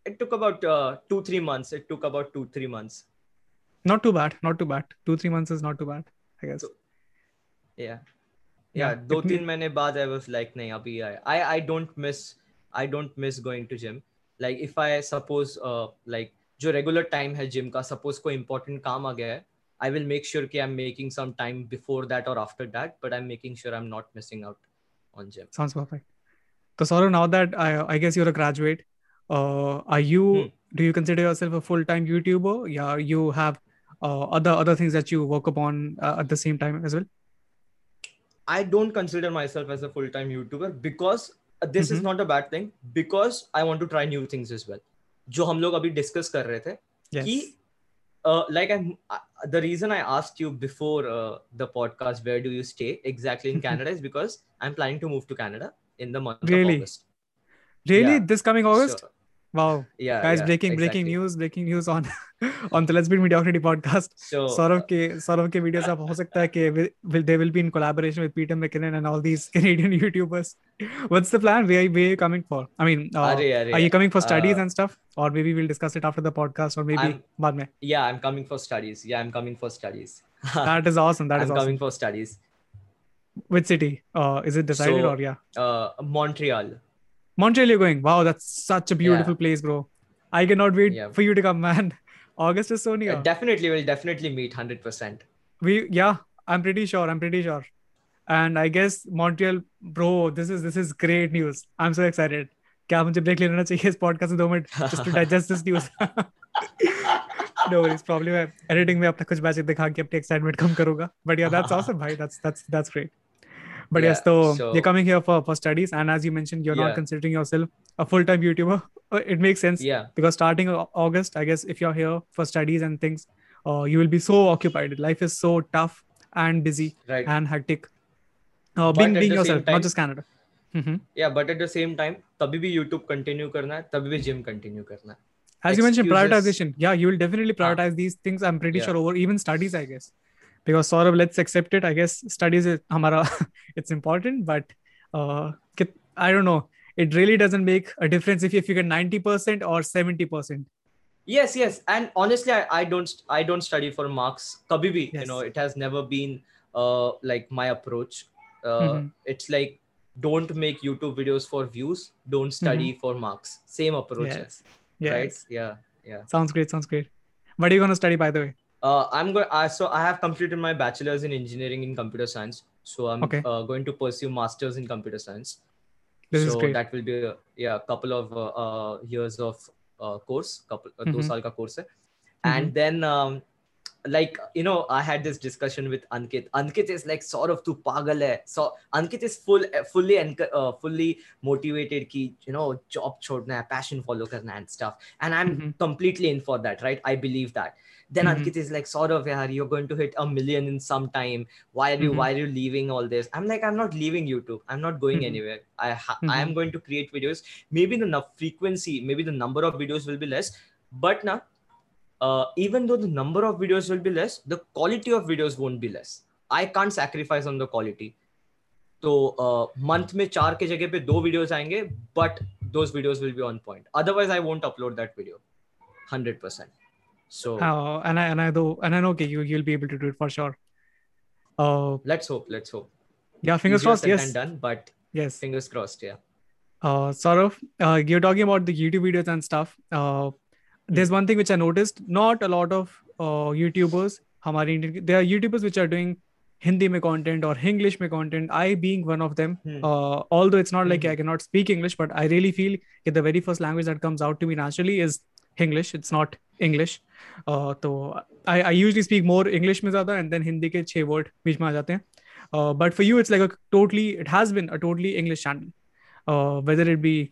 It took about 2-3 months. It took about 2-3 months. Not too bad. Not too bad. 2-3 months is not too bad, I guess. So, yeah. 2-3 महीने बाद I was like, नहीं अभी I don't miss going to gym. Like if I suppose like जो regular time है gym का, suppose कोई important काम आ गया है, I will make sure कि I'm making some time before that or after that, but I'm making sure I'm not missing out on gym. Sounds perfect. So Saurav, now that I guess you're a graduate, do you consider yourself a full-time YouTuber? Yeah, you have other things that you work upon at the same time as well. I don't consider myself as a full-time YouTuber because this is not a bad thing. Because I want to try new things as well. जो हम लोग अभी discuss कर रहे थे कि like the reason I asked you before the podcast, where do you stay exactly in Canada, is because I'm planning to move to Canada in the month of August. Really? Yeah. This coming August? So, Wow. Yeah. Guys, breaking news, on the Let's Beat Mediocrity podcast. So Saurav ke videos aap ho sakta hai ke they will be in collaboration with Peter McKinnon and all these Canadian YouTubers. What's the plan? Where are you coming for? I mean, are you coming for studies and stuff? Or maybe we'll discuss it after the podcast, or maybe baad mein. Yeah, I'm coming for studies. That is awesome. I'm coming for studies. Which city? Is it decided or Montreal. Montreal, you're going. Wow, that's such a beautiful place, bro. I cannot wait for you to come, man. August is so near. We'll definitely meet 100%. I'm pretty sure. And I guess Montreal, bro, this is great news. I'm so excited. क्या मुझे break लेना चाहिए इस podcast में 2 minute just to digest this news. No worries, probably मैं editing में अपना कुछ बातें दिखा के अपने excitement कम करूँगा. But yeah, that's awesome, bhai. That's great. But yes, so you're coming here for studies, and as you mentioned, you're not considering yourself a full-time YouTuber. It makes sense because starting August, I guess, if you're here for studies and things, you will be so occupied. Life is so tough and busy and hectic. Being yourself, time, not just Canada. Mm-hmm. Yeah, but at the same time, tabhi bhi YouTube continue karna hai, tabhi bhi gym continue karna hai. As you mentioned, prioritization. Yeah, you will definitely prioritize these things. I'm pretty sure over even studies, I guess. Because Saurav, let's accept it. I guess studies is hamara, it's important, but I don't know. It really doesn't make a difference if you get 90% or 70%. Yes. And honestly, I don't study for marks. Kabhi bhi, you know, it has never been like my approach. It's like, don't make YouTube videos for views. Don't study for marks. Same approach. Yes. Right? Yeah. Sounds great. What are you going to study, by the way? I have completed my bachelor's in engineering in computer science. So I'm going to pursue master's in computer science. This is great. That will be a couple of years of course, two saal ka course hai. And then I had this discussion with Ankit. Ankit is like, Saurav, tu pagal hai. So Ankit is fully motivated ki, you know, job chhodna hai, passion follow karna and stuff. And I'm completely in for that, right? I believe that. Then Ankit is like, Saurav, yaar, you're going to hit 1 million in some time. Why are you leaving all this? I'm like, I'm not leaving YouTube. I'm not going anywhere. I am going to create videos. Maybe the frequency, maybe the number of videos will be less. But even though the number of videos will be less, the quality of videos won't be less. I can't sacrifice on the quality. So month mein 4 ke jagah pe 2 videos aayenge, but those videos will be on point. Otherwise, I won't upload that video. 100%. So I know you'll be able to do it for sure. Let's hope. Yeah, fingers crossed. Yes, done, but yes, fingers crossed. Yeah. Saurav, you're talking about the YouTube videos and stuff. There's one thing which I noticed. Not a lot of YouTubers. There are YouTubers which are doing Hindi mein content or English mein content. I being one of them. Although it's not like I cannot speak English, but I really feel that the very first language that comes out to me naturally is English. It's not English. So I usually speak more English mein zyada, and then Hindi ke 6 word beech mein aa jate hain. But for you, it's like it has been a totally English channel. Whether it be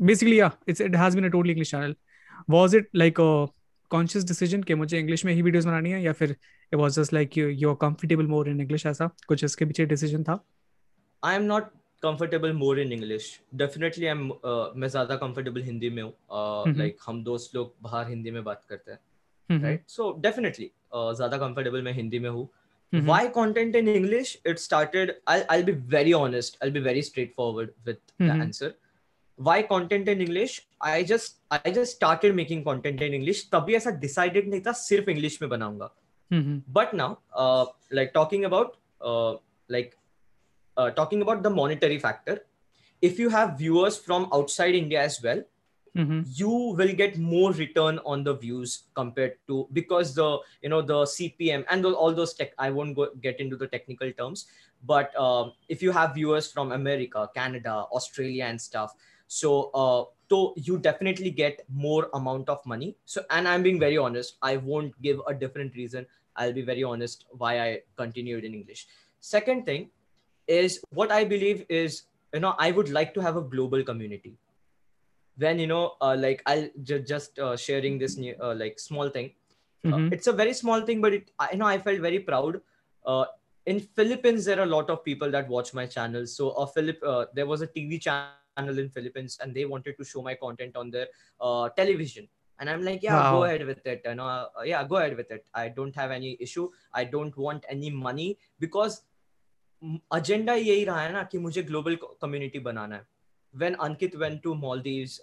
basically, it has been a totally English channel. Was it like a conscious decision ke mujhe English mein hi videos banani hai, ya fir it was just like you're comfortable more in English? Aisa kuch iske piche decision tha? I am not comfortable more in English. Definitely I'm मैं ज़्यादा comfortable Hindi में हूँ. Like हम दोस्त लोग बाहर Hindi में बात करते हैं, right? So definitely ज़्यादा comfortable मैं Hindi में हूँ. Why content in English? It started. I'll be very honest. I'll be very straightforward with the answer. Why content in English? I just started making content in English. तभी ऐसा decided नहीं था सिर्फ English में बनाऊँगा. But now like talking about the monetary factor, if you have viewers from outside India as well, you will get more return on the views compared to, because the CPM and all those tech, I won't get into the technical terms, but if you have viewers from America, Canada, Australia and stuff, so you definitely get more amount of money. So, and I'm being very honest, I won't give a different reason. I'll be very honest why I continued in English. Second thing is what I believe is, you know, I would like to have a global community. When, you know, like I'll just sharing this new, like small thing. It's a very small thing, but I felt very proud. In Philippines, there are a lot of people that watch my channel. So there was a TV channel channel in Philippines and they wanted to show my content on their television. And I'm like, yeah, wow. Go ahead with it. And, yeah, go ahead with it. I don't have any issue. I don't want any money because agenda yehi raha hai na ki mujhe global community banana hai. When Ankit went to Maldives,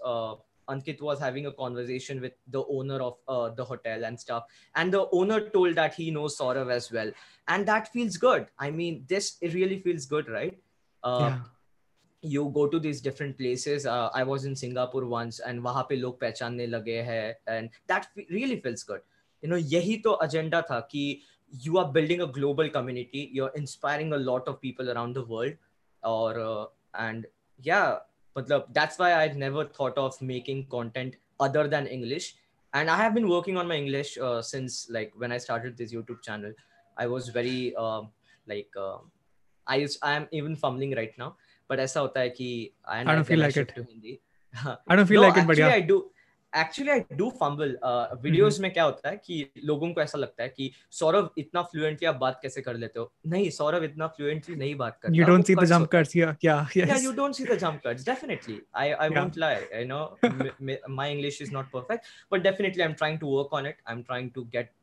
Ankit was having a conversation with the owner of the hotel and stuff. And the owner told that he knows Saurav as well. And that feels good. I mean, this it really feels good, right? Yeah. You go to these different places. I was in Singapore once and wahan pe log pehchanne lage hai, and that really feels good. You know, yahi to agenda tha ki you are building a global community. You're inspiring a lot of people around the world. Or, and yeah, that's why I'd never thought of making content other than English. And I have been working on my English since like when I started this YouTube channel. I was very I am even fumbling right now. But aisa hota hai ki, I don't feel like it. I don't feel like it, but yeah. I do. Actually, I do fumble. Videos में क्या होता है कि लोगों को ऐसा लगता है कि सौरव इतना fluently आप बात कैसे कर लेते हो? नहीं, सौरव इतना fluently नहीं बात करता. You don't see the jump cuts, yeah, yes. Yeah, you don't see the jump cuts, definitely. I won't lie. You know, my English is not perfect, but definitely I'm trying to work on it. I'm trying to get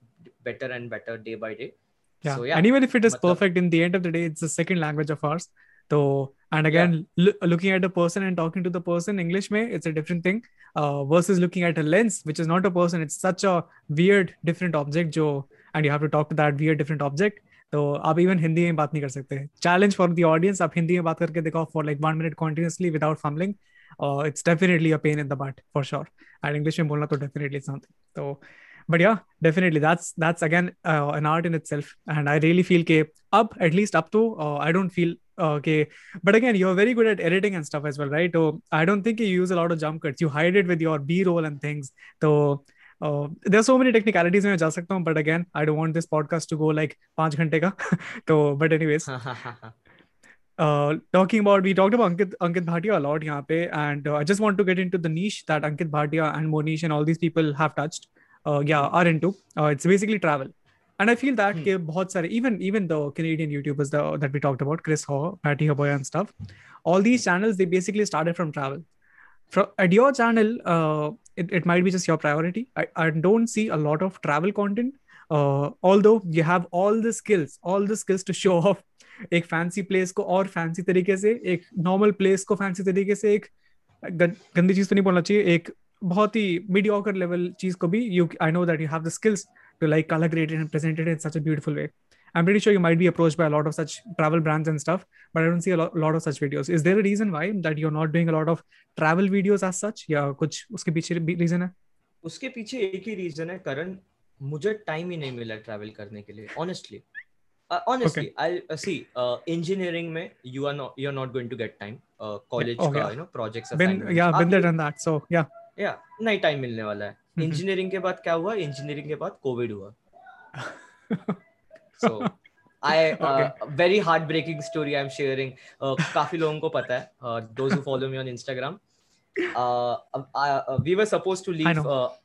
better and better day by day. Yeah. So, yeah. And even if it is perfect, in the end of the day, it's the second language of ours. So. And again, yeah. Looking at a person and talking to the person, English mein, it's a different thing versus looking at a lens, which is not a person. It's such a weird, different object, and you have to talk to that weird, different object. So, aap even Hindi mein baat nahi kar sakte. Challenge for the audience, aap Hindi mein baat karke dekho for like 1 minute continuously without fumbling. It's definitely a pain in the butt for sure. And English mein bolna to definitely something. So, but yeah, definitely that's again an art in itself. And I really feel ke I don't feel. Okay, but again, you're very good at editing and stuff as well, right? So I don't think you use a lot of jump cuts. You hide it with your B-roll and things. So there's so many technicalities mein ja sakta hun, but again, I don't want this podcast to go like 5 घंटे ka. So, but anyways, we talked about Ankit Bhatia a lot yahan pe, and I just want to get into the niche that Ankit Bhatia and Monish and all these people have touched. Are into. It's basically travel. And I feel that even the Canadian YouTubers that we talked about, Chris Howe, Matti Hapua and stuff, all these channels, they basically started from travel. At your channel, it might be just your priority. I don't see a lot of travel content, although you have all the skills to show off. Ek fancy place ko aur fancy तरीके से, ek normal place को fancy तरीके से, एक गंदी चीज तो नहीं बोलना चाहिए, एक बहुत ही mediocre level चीज को भी, I know that you have the skills to like color grade it and present it in such a beautiful way. I'm pretty sure you might be approached by a lot of such travel brands and stuff, but I don't see a lot of such videos. Is there a reason why that you're not doing a lot of travel videos as such? Yeah, कुछ उसके पीछे reason है? उसके पीछे एक ही reason है, कारण मुझे time ही नहीं मिला travel करने के लिए. Honestly, okay. I'll see. Engineering में you're not going to get time. College का you know projects. Been there done that. So yeah, नहीं time मिलने वाला है. इंजीनियरिंग के बाद क्या हुआ? इंजीनियरिंग के बाद कोविड हुआ. So very heart breaking story I am sharing. काफी लोगों को पता है, those who follow me on Instagram, we were supposed to leave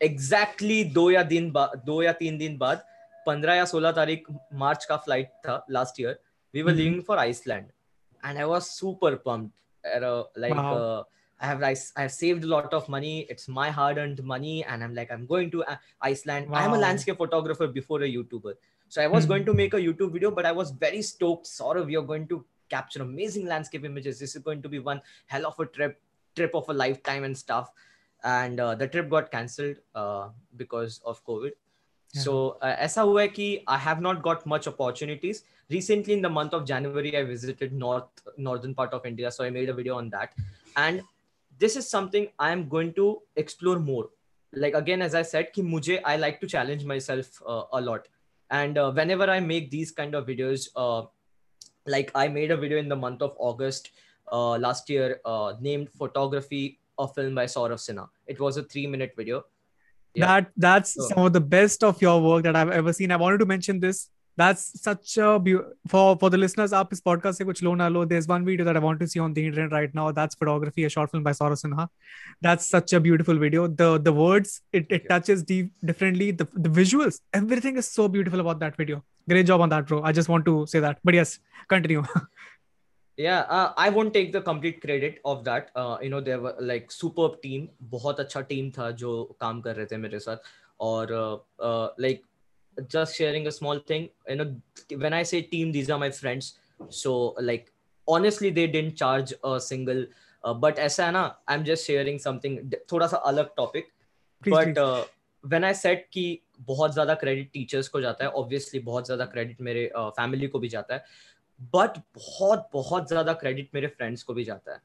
exactly 2 या 3 दिन बाद. 15 या 16 तारीख मार्च का फ्लाइट था last year. We were living for Iceland and I was super pumped. Like I have saved a lot of money. It's my hard-earned money, and I'm going to Iceland. Wow. I'm a landscape photographer before a YouTuber, so I was going to make a YouTube video, but I was very stoked. Saurav, you're going to capture amazing landscape images. This is going to be one hell of a trip of a lifetime and stuff. And the trip got cancelled because of COVID. Yeah. So aisa hua hai ki I have not got much opportunities. Recently, in the month of January, I visited northern part of India, so I made a video on that. And this is something I'm going to explore more. Like again, as I said, I like to challenge myself a lot. And whenever I make these kind of videos, like I made a video in the month of August last year named Photography, a Film by Saurav Sinha. It was a 3-minute video. Yeah. That's some of the best of your work that I've ever seen. I wanted to mention this. That's such a beautiful, for the listeners, aap is podcast se kuch lo na lo, there's one video that I want to see on the internet right now. That's Photography, a Short Film by Saurav Sinha. That's such a beautiful video. The words, it touches deep differently. The visuals, everything is so beautiful about that video. Great job on that, bro. I just want to say that. But yes, continue. Yeah, I won't take the complete credit of that. You know, they were like superb team, बहुत अच्छा team था जो काम कर रहे थे मेरे साथ. और like just sharing a small thing, you know, when I say team, these are my friends. So like honestly, they didn't charge a single. But ऐसा है ना, I'm just sharing something थोड़ा सा अलग topic. Please, but please. When I said कि बहुत ज़्यादा credit teachers को जाता है, obviously बहुत ज़्यादा credit मेरे family को भी जाता है. बट बहुत बहुत ज्यादा क्रेडिट मेरे फ्रेंड्स को भी जाता है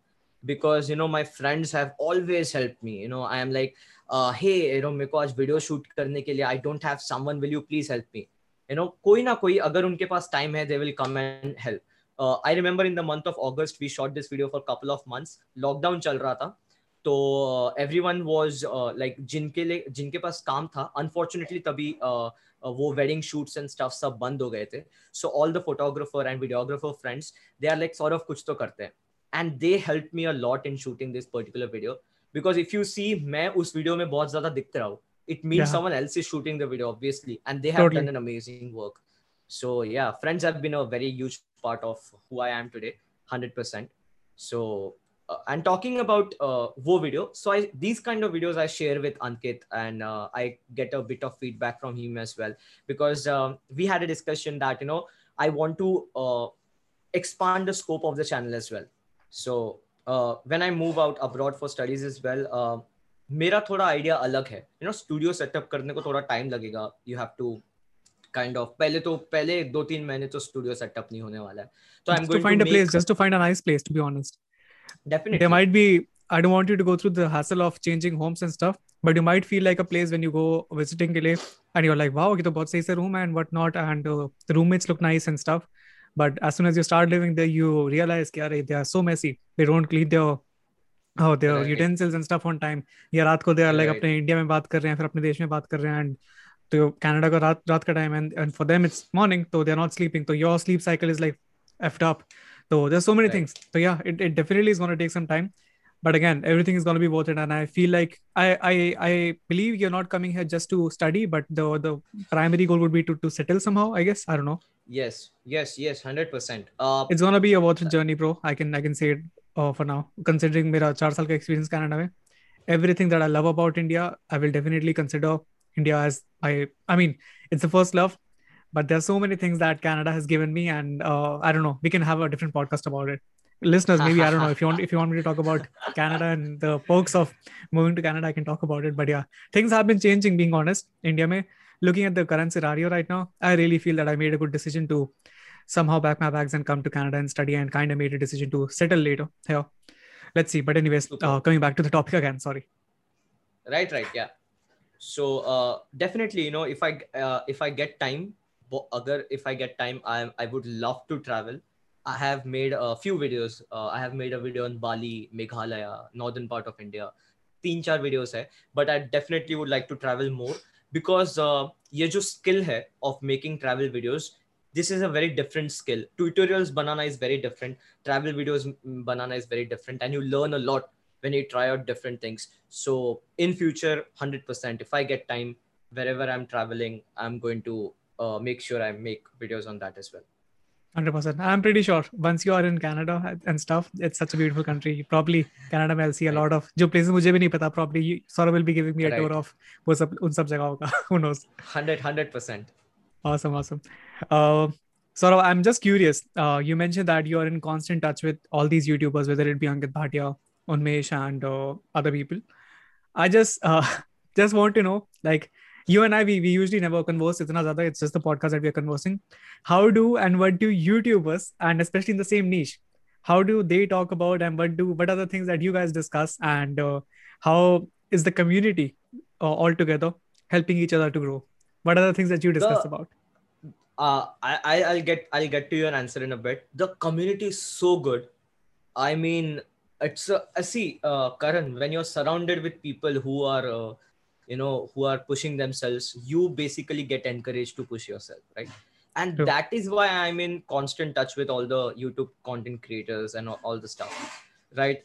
because you know my friends have always help me. You know I am like hey you know मेरे को आज वीडियो शूट करने के लिए I don't have someone will you please help me. You know कोई ना कोई अगर उनके पास टाइम है they will come and help. I remember in the month of August we shot this video for couple of months. Lockdown चल रहा था तो एवरी वन वॉज लाइक जिनके पास काम था अनफॉर्चुनेटली तभी वो वेडिंग शूट्स एंड स्टफ सब बंद हो गए थे. So all the photographer and videographer friends they are like Saurav कुछ तो करते हैं and they help me a lot in shooting this particular video because if you see मैं उस वीडियो में बहुत ज्यादा दिख रहा हूँ. It means someone else is shooting the video obviously and they have done an amazing work. So या friends have been a very huge part of who I am today 100%. So and talking about wo video, so these kind of videos I share with Ankit and I get a bit of feedback from him as well because we had a discussion that you know I want to expand the scope of the channel as well. So when I move out abroad for studies as well, mera thoda idea alag hai. You know, studio setup karne ko thoda time lagega. You have to kind of pehle 2-3 mahine to studio setup nahi hone wala hai. So I'm going to find a place, just to find a nice place, to be honest. Definitely there might be, I don't want you to go through the hassle of changing homes and stuff, but you might feel like a place when you go visiting के लिए and you're like wow ये तो बहुत सही सा room है and what not, and the roommates look nice and stuff, but as soon as you start living there you realize कि यार they are so messy, they don't clean their right. utensils and stuff on time. यार रात को they are like अपने India में बात कर रहे हैं फिर अपने देश में बात कर रहे हैं and तो Canada का रात का time and for them it's morning, so they are not sleeping, so your sleep cycle is like effed up. So there's so many things. So yeah, it definitely is going to take some time, but again, everything is going to be worth it. And I feel like I believe you're not coming here just to study, but the primary goal would be to settle somehow. I guess I don't know. Yes, 100%. It's going to be a worth it journey, bro. I can say it for now. Considering my 4 years experience in Canada, everything that I love about India, I will definitely consider India as I mean, it's the first love. But there's so many things that Canada has given me, and I don't know. We can have a different podcast about it, listeners. Maybe I don't know if you want me to talk about Canada and the perks of moving to Canada. I can talk about it, but yeah, things have been changing. Being honest, India mein, looking at the current scenario right now, I really feel that I made a good decision to somehow pack my bags and come to Canada and study, and kind of made a decision to settle later. Yeah, let's see. But anyways, coming back to the topic again. Sorry. Right. Yeah. So definitely, you know, if I get time. If I get time, I would love to travel. I have made a few videos. I have made a video on Bali, Meghalaya, northern part of India. 3-4 videos hai, but I definitely would like to travel more because ये जो skill है of making travel videos, this is a very different skill. Tutorials banana is very different. Travel videos banana is very different, and you learn a lot when you try out different things. So in future, 100%, if I get time, wherever I'm traveling, I'm going to make sure I make videos on that as well. 100%. I'm pretty sure once you are in Canada and stuff, it's such a beautiful country. Probably Canada में I'll see a lot of जो places मुझे भी नहीं पता. Probably Saurav will be giving me a tour of वो सब उन सब जगहों का. Who knows? 100%. Awesome. Saurav, I'm just curious. You mentioned that you are in constant touch with all these YouTubers, whether it be Ankit Bhatia, Unmesh, and other people. I just want to know, like. You and I, we usually never converse itna zyada. It's just the podcast that we are conversing. How do and what do YouTubers, and especially in the same niche, how do they talk about, and what are the things that you guys discuss, and how is the community all together helping each other to grow? What are the things that you discuss about? I'll get to your answer in a bit. The community is so good. I mean, it's Karan, when you're surrounded with people who are who are pushing themselves, you basically get encouraged to push yourself, right? And True. That is why I'm in constant touch with all the YouTube content creators and all the stuff, right?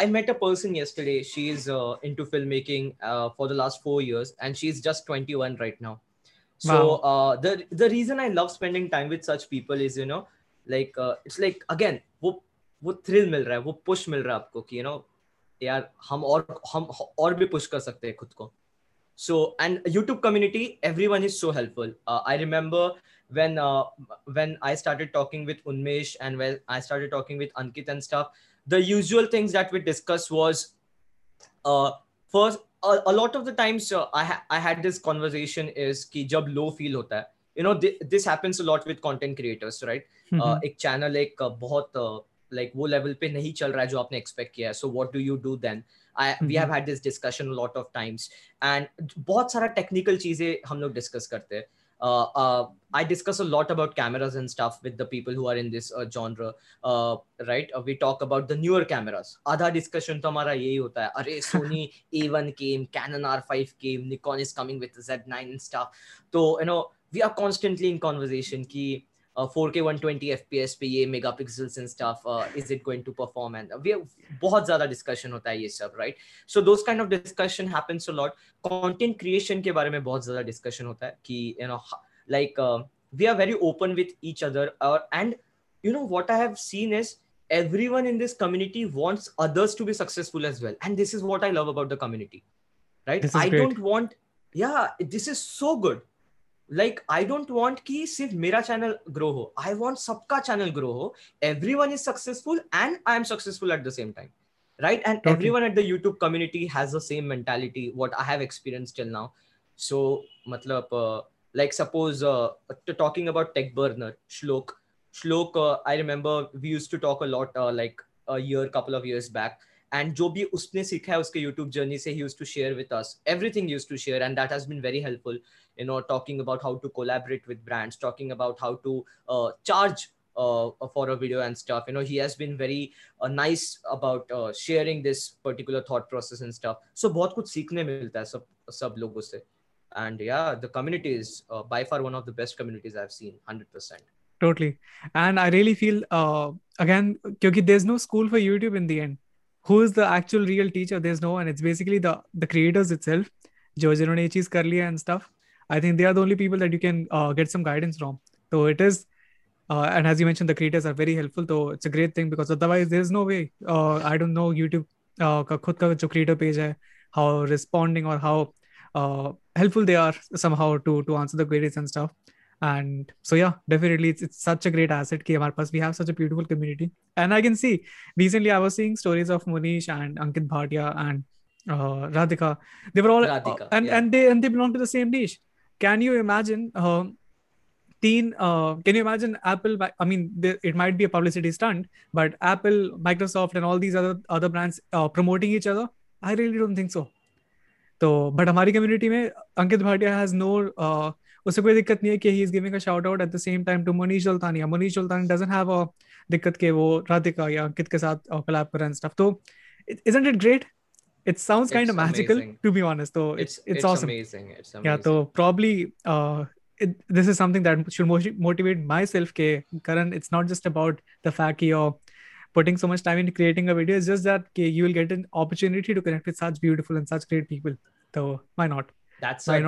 I met a person yesterday. She is into filmmaking for the last 4 years, and she's just 21 right now. So wow. The reason I love spending time with such people is, like it's like again वो thrill मिल रहा है, वो push मिल रहा है आपको कि you know यार हम और भी पुश कर सकते हैं खुद को. So, and YouTube community, everyone is so helpful. I remember when I started talking with Unmesh and when I started talking with Ankit and stuff, the usual things that we discussed was first, a lot of the times I had this conversation is ki jab low feel hota hai. You know, this happens a lot with content creators, right? Ek channel ek bahut like wo level pe nahi chal raha hai jo aapne expect kiya hai. So what do you do then? We have had this discussion a lot of times and बहुत सारा technical चीजें हम लोग discuss करते हैं. I discuss a lot about cameras and stuff with the people who are in this genre, right? We talk about the newer cameras. आधा discussion तो हमारा यही होता है. अरे Sony A1 came, Canon R5 came, Nikon is coming with the Z9 and stuff. तो you know we are constantly in conversation कि 4K 120 FPS पे ये megapixels and stuff, is it going to perform? And we बहुत ज़्यादा discussion होता है ये सब, right? So those kind of discussion happens a lot. Content creation के बारे में बहुत ज़्यादा discussion होता है कि you know like we are very open with each other and you know what I have seen is everyone in this community wants others to be successful as well, and this is what I love about the community, right? This is I great. Don't want yeah this is so good. Like I don't want कि सिर्फ मेरा channel grow हो, I want सबका channel grow हो. Everyone is successful and I am successful at the same time, right? And okay. everyone at the YouTube community has the same mentality what I have experienced till now. So मतलब like suppose talking about tech burner Shlok, I remember we used to talk a lot like a year, couple of years back. And जो भी उसने सीखा है उसके YouTube journey से he used to share with us. Everything he used to share and that has been very helpful. You know, talking about how to collaborate with brands, talking about how to charge for a video and stuff. You know, he has been very nice about sharing this particular thought process and stuff. So बहुत कुछ सीखने मिलता है सब लोगों से. And yeah, the community is by far one of the best communities I've seen, 100%. Totally. And I really feel again, क्योंकि there's no school for YouTube in the end. Who is the actual real teacher? There's no one. It's basically the creators itself. जो जिन्होंने ये चीज़ कर लिया and stuff. I think they are the only people that you can get some guidance from. So it is, and as you mentioned, the creators are very helpful. So it's a great thing because otherwise there's no way. I don't know YouTube का खुद का जो creator page है, how responding or how helpful they are somehow to answer the queries and stuff. And so yeah, definitely it's such a great asset कि हमारे पास we have such a beautiful community. And I can see recently I was seeing stories of Monish and Ankit Bhatia and Radhika. They were all and yeah. and they belong to the same niche. Can you imagine Apple? I mean, it might be a publicity stunt, but Apple, Microsoft, and all these other brands promoting each other. I really don't think so. So, but हमारी community में Ankit Bhatia has no. उसे कोई दिक्कत नहीं है कि he is giving a shout out at the same time to Monish Jaltania. Monish Jaltania doesn't have a दिक्कत के वो राधिका या अंकित के साथ collab कर रहे हैं stuff. So, isn't it great? It sounds kind of magical, amazing. To be honest. So it's awesome. Amazing. It's amazing. Yeah. So probably this is something that should motivate myself. Ke Karan, it's not just about the fact that you're putting so much time into creating a video. It's just that ke you will get an opportunity to connect with such beautiful and such great people. So why not? That's a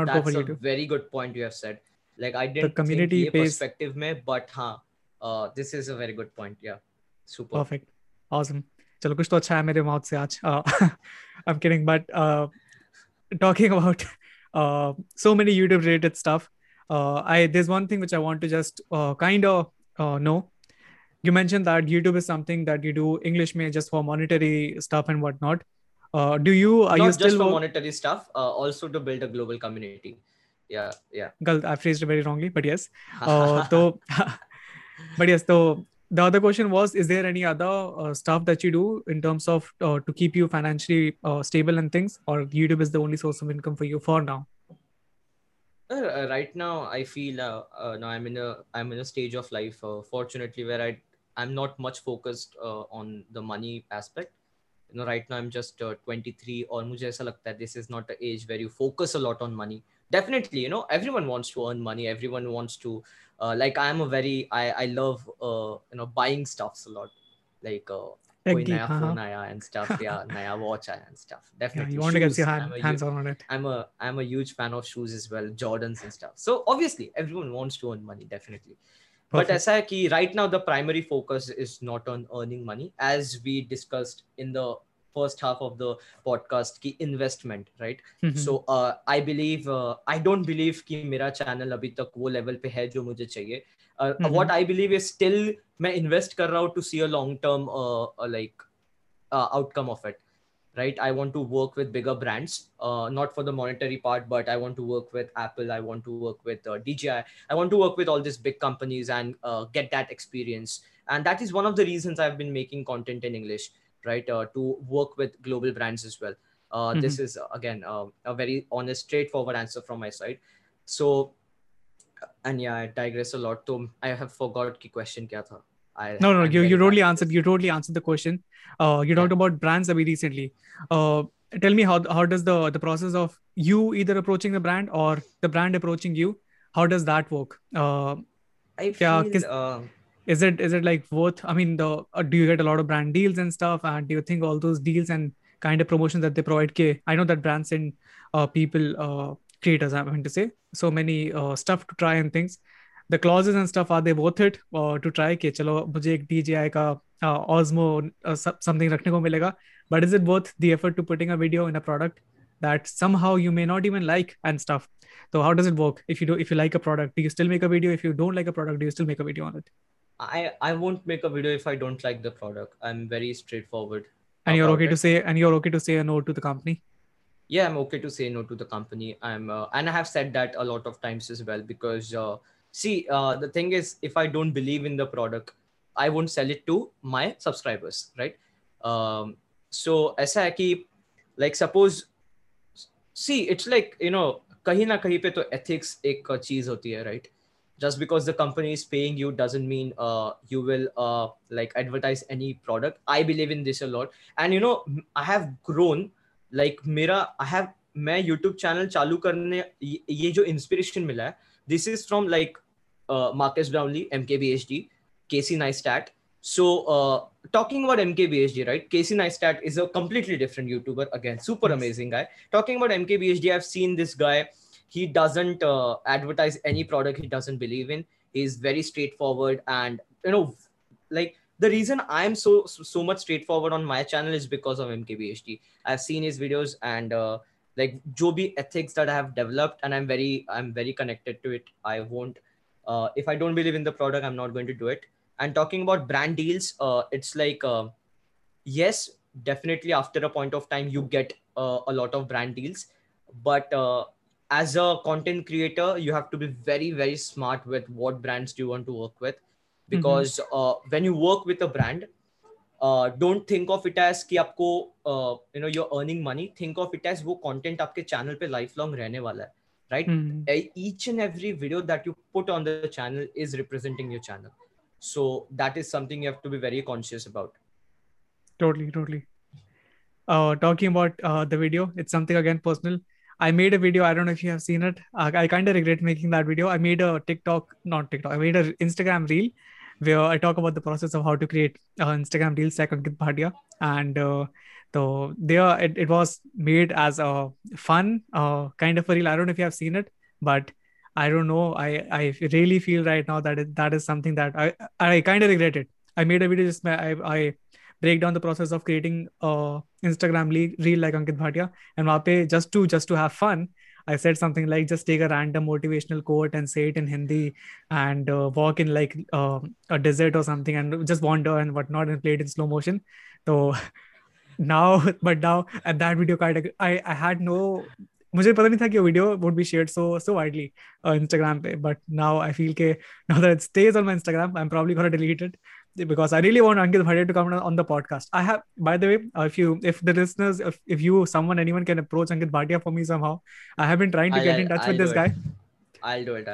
very good point you have said. Like I didn't the community think this perspective, mein, but this is a very good point. Yeah. Super. Perfect. Awesome. चलो कुछ तो अच्छा है मेरे mouth से आज. I'm kidding, but talking about so many YouTube related stuff, there's one thing which I want to just kind of know. You mentioned that YouTube is something that you do English mein just for monetary stuff and whatnot. Not just for monetary stuff, also to build a global community. Yeah. I phrased it very wrongly, but yes. So the other question was, is there any other stuff that you do in terms of to keep you financially stable and things, or YouTube is the only source of income for you for now? Right now, I feel now I'm in a stage of life, fortunately, where I'm not much focused on the money aspect. You know, right now I'm just 23, or मुझे ऐसा लगता है this is not the age where you focus a lot on money. Definitely, you know, everyone wants to earn money. Everyone wants to, like, I love, you know, buying stuffs a lot. Like, कोई नया phone आया and stuff, yeah, नया watch आया and stuff. Definitely, yeah, you want shoes. To get your hands on it. I'm a huge fan of shoes as well, Jordans and stuff. So obviously, everyone wants to earn money, definitely. But aisa hai ki right now the primary focus is not on earning money, as we discussed in the first half of the podcast ki investment, right? So I believe, I don't believe ki mera channel abhi tak wo level pe hai jo mujhe chahiye. What I believe is still main invest kar raha hu to see a long term like outcome of it, right? I want to work with bigger brands, not for the monetary part, but I want to work with Apple, I want to work with DJI, I want to work with all these big companies and get that experience. And that is one of the reasons I've been making content in English, right? To work with global brands as well. This is again a very honest, straightforward answer from my side. So, and yeah, I digress a lot. So I have forgot ki question kya tha. You totally answered. You totally answered the question. You talked about brands abhi recently. Tell me how does the process of you either approaching the brand or the brand approaching you, how does that work? Is it like worth, I mean, do you get a lot of brand deals and stuff? And do you think all those deals and kind of promotions that they provide, I know that brands and people, creators, I mean to say, so many stuff to try and things, the clauses and stuff, are they worth it to try? Okay, chalo, mujhe ek DJI ka Osmo something rakhne ko milega. But is it worth the effort to putting a video in a product that somehow you may not even like and stuff? So how does it work? If you like a product, do you still make a video? If you don't like a product, do you still make a video on it? I won't make a video if I don't like the product. I'm very straightforward. And you're okay to say, a no to the company? Yeah, I'm okay to say no to the company. And I have said that a lot of times as well, because the thing is, if I don't believe in the product, I won't sell it to my subscribers, right? So aisa hai ki, like suppose, see, it's like, you know, kahin na kahin pe to ethics ek cheez hoti hai, right? Just because the company is paying you doesn't mean you will like advertise any product. I believe in this a lot. And you know, I have grown, like मैं YouTube channel चालू करने ये जो inspiration मिला है, this is from like Marques Brownlee, MKBHD, Casey Neistat. So talking about MKBHD, right? Casey Neistat is a completely different YouTuber. Again, super amazing guy. Talking about MKBHD, I've seen this guy. He doesn't advertise any product he doesn't believe in. He's very straightforward. And, you know, like the reason I'm so much straightforward on my channel is because of MKBHD. I've seen his videos and like jo bhi ethics that I have developed, and I'm very connected to it. I won't, if I don't believe in the product, I'm not going to do it. And talking about brand deals, it's like, yes, definitely after a point of time, you get a lot of brand deals, but, as a content creator, you have to be very, very smart with what brands do you want to work with, because when you work with a brand, don't think of it as ki aapko, you know, you're earning money. Think of it as wo content aapke channel pe lifelong rehne wala hai, right? Each and every video that you put on the channel is representing your channel. So that is something you have to be very conscious about. Totally. Talking about the video, it's something again personal. I made a video. I don't know if you have seen it. I kind of regret making that video. I made a I made an Instagram reel where I talk about the process of how to create Instagram reels like Ankit Bhatia. And so there it was made as a fun kind of a reel. I don't know if you have seen it, but I don't know. I really feel right now that that is something that I kind of regret it. I made a video. I break down the process of creating Instagram reel like Ankit Bhatia, and wahan just to have fun, I said something like, just take a random motivational quote and say it in Hindi, and walk in like a desert or something, and just wander and whatnot, and play it in slow motion. So now at that video, I had no. मुझे पता नहीं था कि video would be shared so widely Instagram पे, but now I feel that now that it stays on my Instagram, I'm probably gonna delete it. Because I really want Ankit Bhatia to come on the podcast. I have, by the way, if the listeners, anyone can approach Ankit Bhatia for me somehow. I have been trying to get in touch with this guy. I'll do it.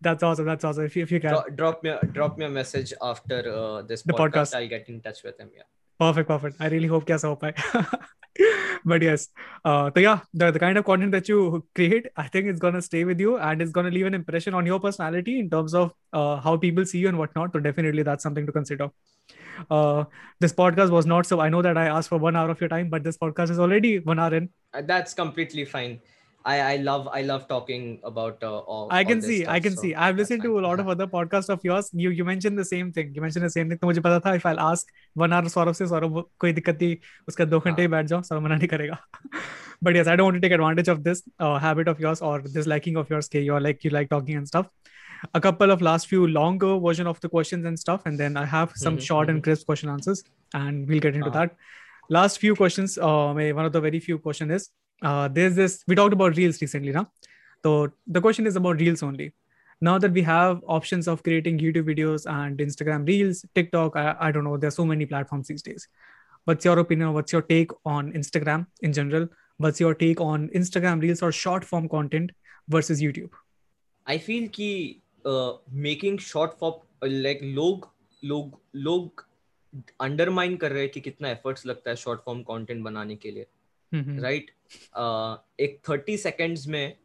That's awesome. If you can. Drop me a message after the podcast. I'll get in touch with him. Yeah. Perfect. I really hope kaisa ho paaye. But yes, so yeah, the kind of content that you create, I think it's going to stay with you and it's going to leave an impression on your personality in terms of how people see you and whatnot. So definitely that's something to consider. This podcast was not, so I know that I asked for 1 hour of your time, but this podcast is already 1 hour in. That's completely fine. I love talking about all. I can see. I've listened to a lot of other podcasts of yours. You mentioned the same thing. तो मुझे पता था if I'll ask 1 hour Saurav से Saurav कोई दिक्कत नहीं उसका 2 घंटे ही बैठ जाओ Saurav मना नहीं करेगा. But yes, I don't want to take advantage of this habit of yours or this liking of yours. You like talking and stuff. A couple of last few longer version of the questions and stuff, and then I have some short and crisp question answers, and we'll get into that. Last few questions. One of the very few question is. There's this, we talked about reels recently, na? So the question is about reels only. Now that we have options of creating YouTube videos and Instagram reels, TikTok, I don't know, there's so many platforms these days. What's your opinion? What's your take on Instagram in general? What's your take on Instagram reels or short form content versus YouTube? I feel ki making short form, like log undermine kar rahe ki kitna efforts lagta hai short form content banane ke liye. Right एक 30 seconds में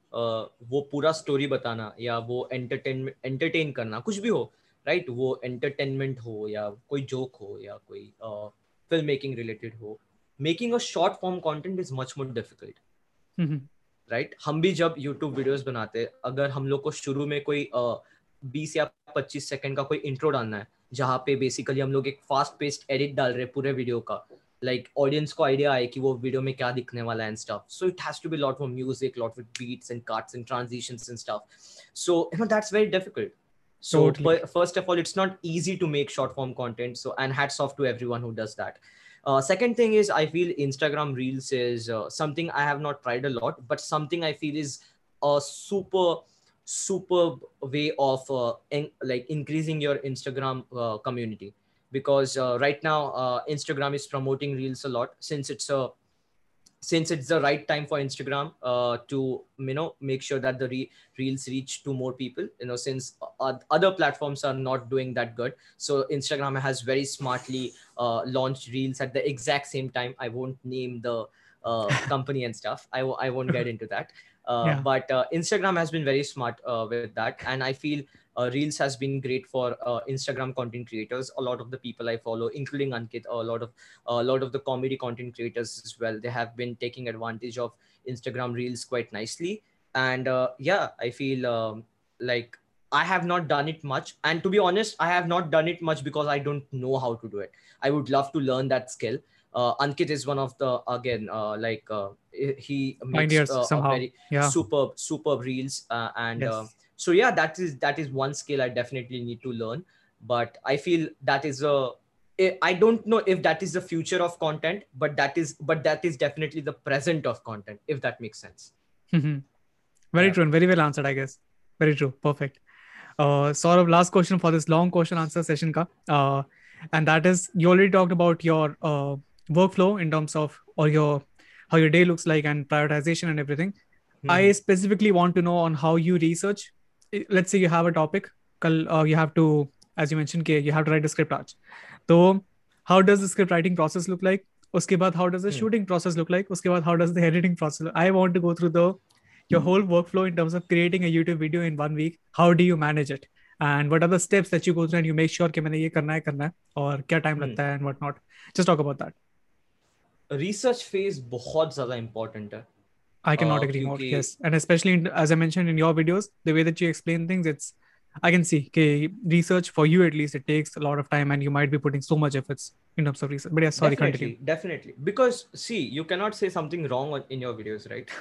वो पूरा story बताना या वो entertain करना कुछ भी हो राइट वो एंटरटेनमेंट हो या कोई जोक हो या कोई फिल्म मेकिंग रिलेटेड हो making a short form content is much more difficult right हम भी जब यूट्यूब वीडियोस बनाते अगर हम लोग को शुरू में कोई 20 या 25 सेकेंड का कोई इंट्रो डालना है जहाँ पे बेसिकली हम लोग एक फास्ट पेस्ड एडिट डाल रहे पूरे वीडियो का like audience को idea आए कि वो video में क्या दिखने वाला है and stuff. So it has to be a lot more music, lot with beats and cuts and transitions and stuff. So you know that's very difficult. So totally. First of all, it's not easy to make short form content. So and hats off to everyone who does that. Second thing is I feel Instagram Reels is something I have not tried a lot, but something I feel is a super way of like increasing your Instagram community. Because right now Instagram is promoting reels a lot since it's the right time for Instagram to make sure that the reels reach to more people since other platforms are not doing that good so Instagram has very smartly launched reels at the exact same time. I won't name the company and stuff. I won't get into that but Instagram has been very smart with that and I feel Reels has been great for Instagram content creators. A lot of the people I follow, including Ankit, a lot of the comedy content creators as well. They have been taking advantage of Instagram Reels quite nicely. And I feel like I have not done it much. And to be honest, I have not done it much because I don't know how to do it. I would love to learn that skill. Ankit is one of the he makes very superb reels and. Yes. So yeah, that is one skill I definitely need to learn, but I feel I don't know if that is the future of content, but that is definitely the present of content, if that makes sense. Mm-hmm. Very true and very well answered, I guess. Very true. Perfect. Saurav, last question for this long question answer session ka, and that is you already talked about your workflow in terms of or your how your day looks like and prioritization and everything. Mm-hmm. I specifically want to know on how you research. Let's say you have a topic, you have to, as you mentioned, you have to write a script आज. So how does the script writing process look like? उसके बाद how does the shooting process look like? उसके बाद how does the editing process look like? I want to go through your whole workflow in terms of creating a YouTube video in 1 week. How do you manage it? And what are the steps that you go through and you make sure कि मैंने ये करना है और क्या time लगता है and what not. Just talk about that. Research phase बहुत ज़्यादा important है. I cannot agree more. Yes, and especially as I mentioned in your videos, the way that you explain things, I can see that research for you at least it takes a lot of time, and you might be putting so much efforts in terms of research. But yeah, sorry, continue. Definitely, because see, you cannot say something wrong in your videos, right?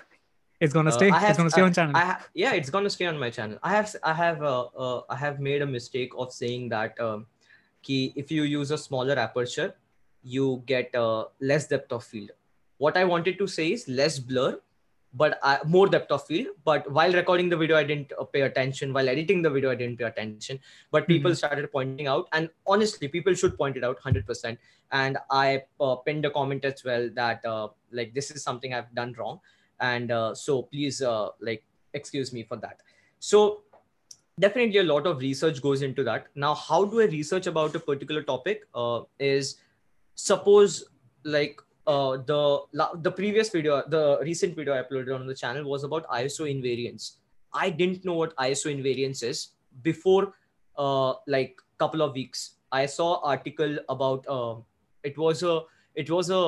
It's gonna stay. It's gonna stay on channel. It's gonna stay on my channel. I have made a mistake of saying that, ki if you use a smaller aperture, you get less depth of field. What I wanted to say is less blur. But more depth of field. But while recording the video, I didn't pay attention. While editing the video, I didn't pay attention. But people started pointing out, and honestly, people should point it out 100%. And I pinned a comment as well that like this is something I've done wrong, and so please like excuse me for that. So definitely a lot of research goes into that. Now, how do I research about a particular topic? Is suppose like. The previous video, the recent video I uploaded on the channel was about ISO invariance. I didn't know what ISO invariance is before like couple of weeks. I saw article about it was a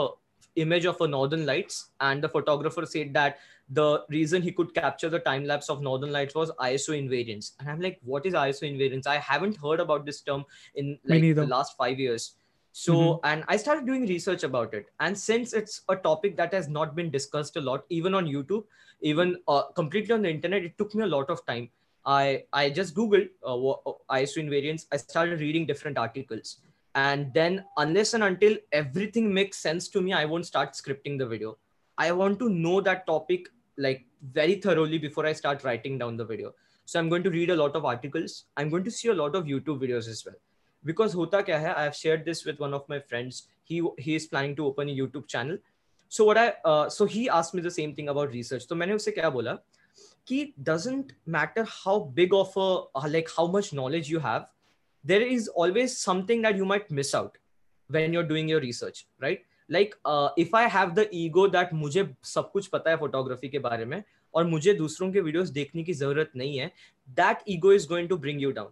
image of a northern lights, and the photographer said that the reason he could capture the time lapse of northern lights was ISO invariance. And I'm like, what is ISO invariance? I haven't heard about this term in like the last 5 years. So, and I started doing research about it. And since it's a topic that has not been discussed a lot, even on YouTube, even completely on the internet, it took me a lot of time. I just Googled ISO invariance. I started reading different articles. And then unless and until everything makes sense to me, I won't start scripting the video. I want to know that topic like very thoroughly before I start writing down the video. So I'm going to read a lot of articles. I'm going to see a lot of YouTube videos as well. Because hota kya hai, I have shared this with one of my friends. He is planning to open a YouTube channel. So what so he asked me the same thing about research. So maine usse kya bola ki doesn't matter how big of a like how much knowledge you have, there is always something that you might miss out when you're doing your research, right? Like if I have the ego that mujhe sab kuch pata hai photography ke baare mein aur mujhe dusron ke videos dekhne ki zarurat nahi hai, that ego is going to bring you down,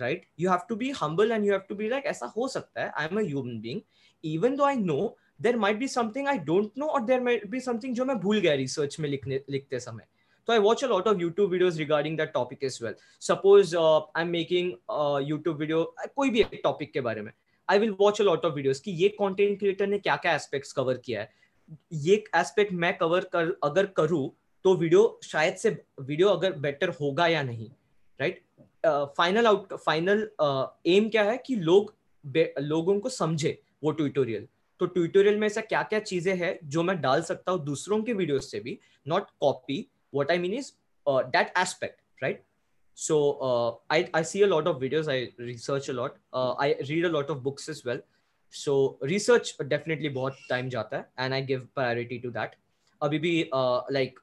right? You have to be humble and you have to be like, aisa ho sakta hai. I'm a human being. Even though I know there might be something I don't know, or there might be something jo main bhul gaya research mein likhte samay. So I watch a lot of YouTube videos regarding that topic as well. Suppose I'm making a YouTube video, koi bhi ek topic ke baare mein. I will watch a lot of videos ki ye content creator ne kya kya aspects cover kiya hai. Ye aspect main cover agar karu to video shayad se video agar better hoga ya nahi, right? Final aim क्या है कि लोगों को समझे वो tutorial. तो tutorial में ऐसा क्या क्या चीजें हैं जो मैं डाल सकता हूँ दूसरों के वीडियो से भी, not copy. What I mean is that aspect, right? So I see a lot of videos, I research a lot, I read a lot of books as well. So research definitely बहुत time जाता है and I give priority to that. अभी भी like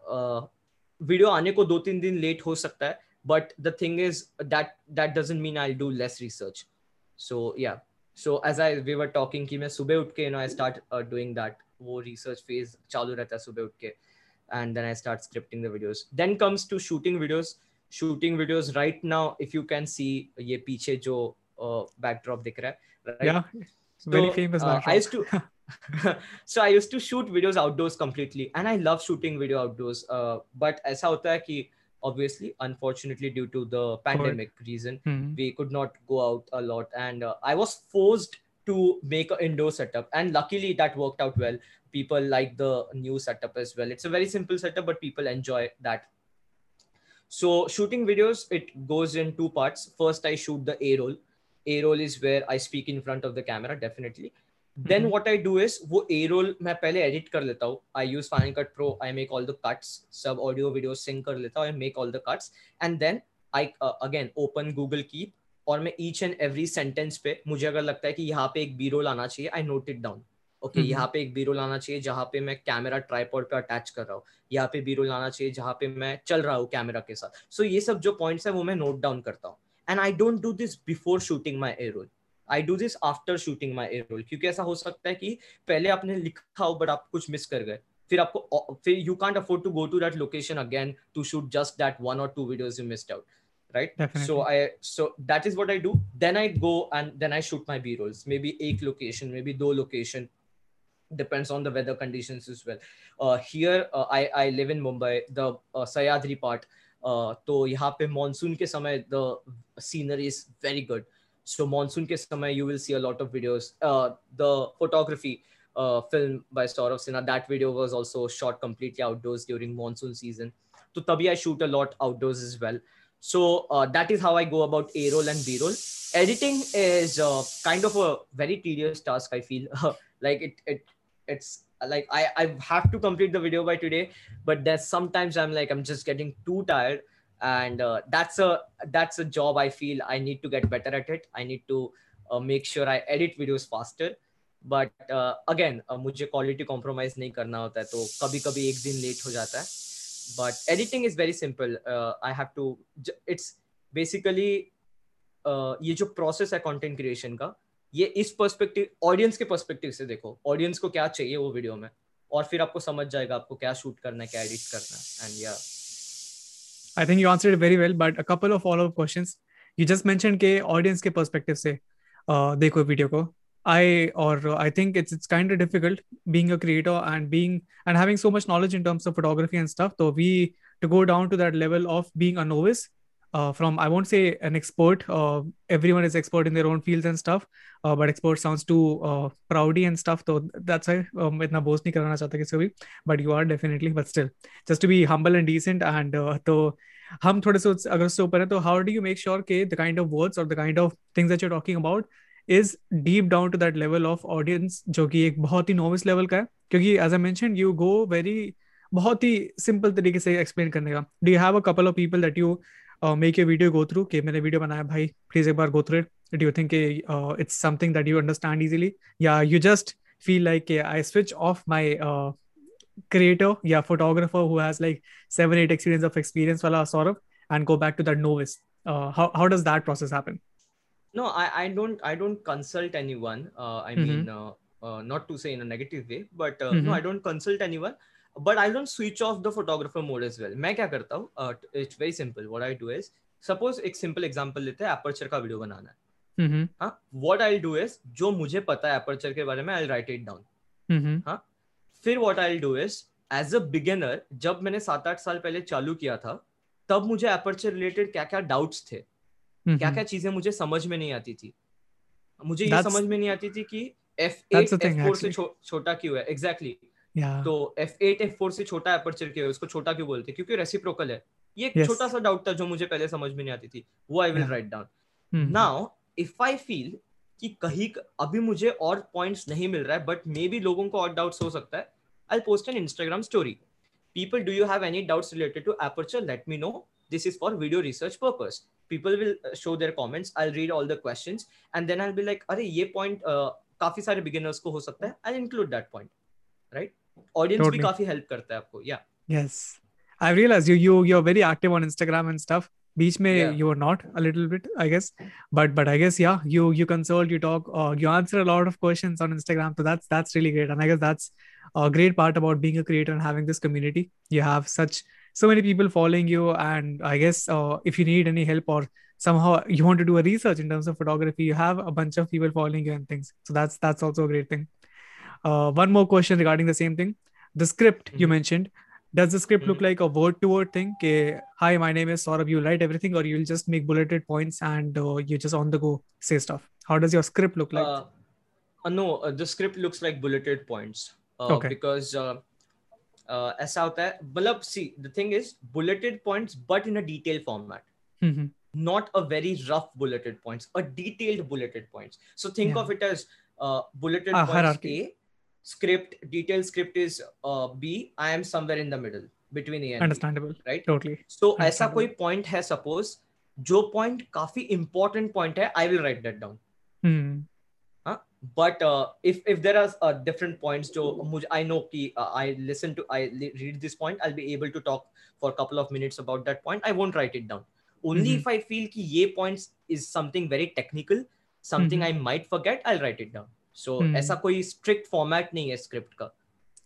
video आने को 2-3 दिन late हो सकता है, but the thing is that doesn't mean I'll do less research. So yeah, so as we were talking ki main subah uth ke, you know, I start doing that wo research phase chalu rehta hai subah uth ke, and then I start scripting the videos. Then comes to shooting videos right now. If you can see ye piche jo backdrop dikh raha hai, right? Yeah, so, very famous backdrop. I used to shoot videos outdoors completely, and I love shooting video outdoors, but aisa hota hai ki obviously, unfortunately, due to the pandemic reason, we could not go out a lot, and I was forced to make an indoor setup, and luckily that worked out well. People like the new setup as well. It's a very simple setup, but people enjoy that. So shooting videos, it goes in two parts. First, I shoot the A-roll. A-roll is where I speak in front of the camera, definitely. Then what I do is वो A-roll मैं पहले edit कर लेता हूँ. I use Final Cut Pro. I make all the cuts. सब audio video sync कर लेता हूँ. I make all the cuts. And then I again open Google Keep और मैं each and every sentence पे मुझे अगर लगता है कि यहाँ पे एक B-roll आना चाहिए, I note it down. Okay, यहाँ पे एक B-roll आना चाहिए जहाँ पे मैं कैमरा ट्राइपॉड पे अटैच कर रहा हूँ. यहाँ पे B-roll आना चाहिए जहाँ पे मैं चल रहा हूँ कैमरा के साथ. So ये सब जो points हैं वो मैं note down करता हूँ. And I don't do this before shooting my A-roll. I do this after shooting my A-roll, क्योंकि ऐसा हो सकता है कि पहले आपने लिखा हो बट आप कुछ मिस कर गए, फिर you can't afford to go to that location again to shoot just that 1 or 2 videos you missed out, right? Definitely. So that is what I do. Then I go and then I shoot my B-rolls. Maybe 1 location, maybe 2 location, depends on the weather conditions as well. Here I live in Mumbai, the Sayadri part. तो यहाँ पे monsoon के समय the scenery is very good. So monsoon ke samay you will see a lot of videos. The photography film by Saurav Sinha, that video was also shot completely outdoors during monsoon season. So tabhi I shoot a lot outdoors as well. So that is how I go about A-roll and B-roll. Editing is kind of a very tedious task, I feel. Like it's like I have to complete the video by today, but there's sometimes I'm just getting too tired. And that's a job I feel I need to get better at it. I need to make sure I edit videos faster. But again, मुझे quality compromise नहीं करना होता है, तो कभी-कभी 1 दिन late हो जाता है. But editing is very simple. I have to. It's basically ये जो process है content creation का, ये इस perspective, audience के perspective से देखो. Audience को क्या चाहिए वो video में, और फिर आपको समझ जाएगा आपको क्या shoot करना है, क्या edit करना है. And yeah. I think you answered it very well, but a couple of follow-up questions. You just mentioned के audience के perspective से देखो वीडियो को, I think it's kind of difficult being a creator and having so much knowledge in terms of photography and stuff. So we to go down to that level of being a novice from, I won't say an expert. Everyone is expert in their own fields and stuff, but expert sounds too proudy and stuff. So that's why itna boast nahi karna chahta kisi ko bhi, but you are definitely, but still just to be humble and decent. And to hum thode se agar usse upar hai, to how do you make sure ke the kind of words or the kind of things that you're talking about is deep down to that level of audience, जो कि एक बहुत ही novice level का है, क्योंकि as I mentioned you go very बहुत ही simple तरीके से explain करने का. Do you have a couple of people that you make your video go through? कि मैंने video बनाया भाई, please एक बार go through it. Do you think कि it's something that you understand easily? Yeah, you just feel like I switch off my creator या photographer who has like 7-8 experience वाला Saurav and go back to that novice. How does that process happen? No, I don't consult anyone. I mean, not to say in a negative way, but no, I don't consult anyone. But I don't switch off the photographer mode as well. मैं क्या करता हूँ? It's very simple. What I do is, suppose एक simple example लेते हैं, aperture का video बनाना है. हाँ, what I'll do is, जो मुझे पता है aperture के बारे में, I'll write it down. हाँ, फिर what I'll do is, as a beginner, जब मैंने 7-8 साल पहले चालू किया था, तब मुझे aperture related क्या-क्या doubts थे. क्या-क्या चीजें मुझे समझ में नहीं आती थी. मुझे ये समझ में नहीं आती थी कि F8 F4 से छोटा क्यों है. Exactly. तो F8 F4 से छोटा एपर्चर क्यों है, उसको छोटा क्यों बोलते हैं, क्योंकि रेसिप्रोकल है. ये एक छोटा सा डाउट था जो मुझे पहले समझ में नहीं आती थी, वो I will write down. Now if I feel कि कहीं अभी मुझे और पॉइंट्स नहीं मिल रहा है, बट मे बी लोगों को और डाउट्स हो सकता है, I will post an Instagram story. People, do you have any doubts related to aperture? Let me know. This is for video research purpose. People will show their comments. I'll read all the questions and then I'll be like, "Arey, ye point काफी सारे beginners को हो सकता है." I'll include that point, right? Audience totally. भी काफी help करता है आपको, yeah. Yes, I realized you're very active on Instagram and stuff. बीच में you were not a little bit, I guess. But I guess yeah, you consult, you talk, you answer a lot of questions on Instagram. So that's really great, and I guess that's a great part about being a creator and having this community. You have so many people following you, and I guess if you need any help or somehow you want to do a research in terms of photography, you have a bunch of people following you and things. So that's also a great thing. One more question regarding the same thing. The script you mentioned, does the script look like a word-to-word thing? Okay, hi, my name is Saurav, you write everything, or you'll just make bulleted points and you just on the go say stuff? How does your script look like? No, the script looks like bulleted points because... ऐसा होता है, मतलब see the thing is bulleted points but in a detailed format, not a very rough bulleted points, a detailed bulleted points. So think of it as bulleted points hierarchy. A script, detailed script is B. I am somewhere in the middle between A and understandable B, right? Totally. So ऐसा कोई point है, suppose जो point काफी important point है, I will write that down. But if there are different points, I know ki, I read this point, I'll be able to talk for a couple of minutes about that point. I won't write it down. Only if I feel ki ye points is something very technical, something I might forget, I'll write it down. So ऐसा कोई strict format नहीं है script का.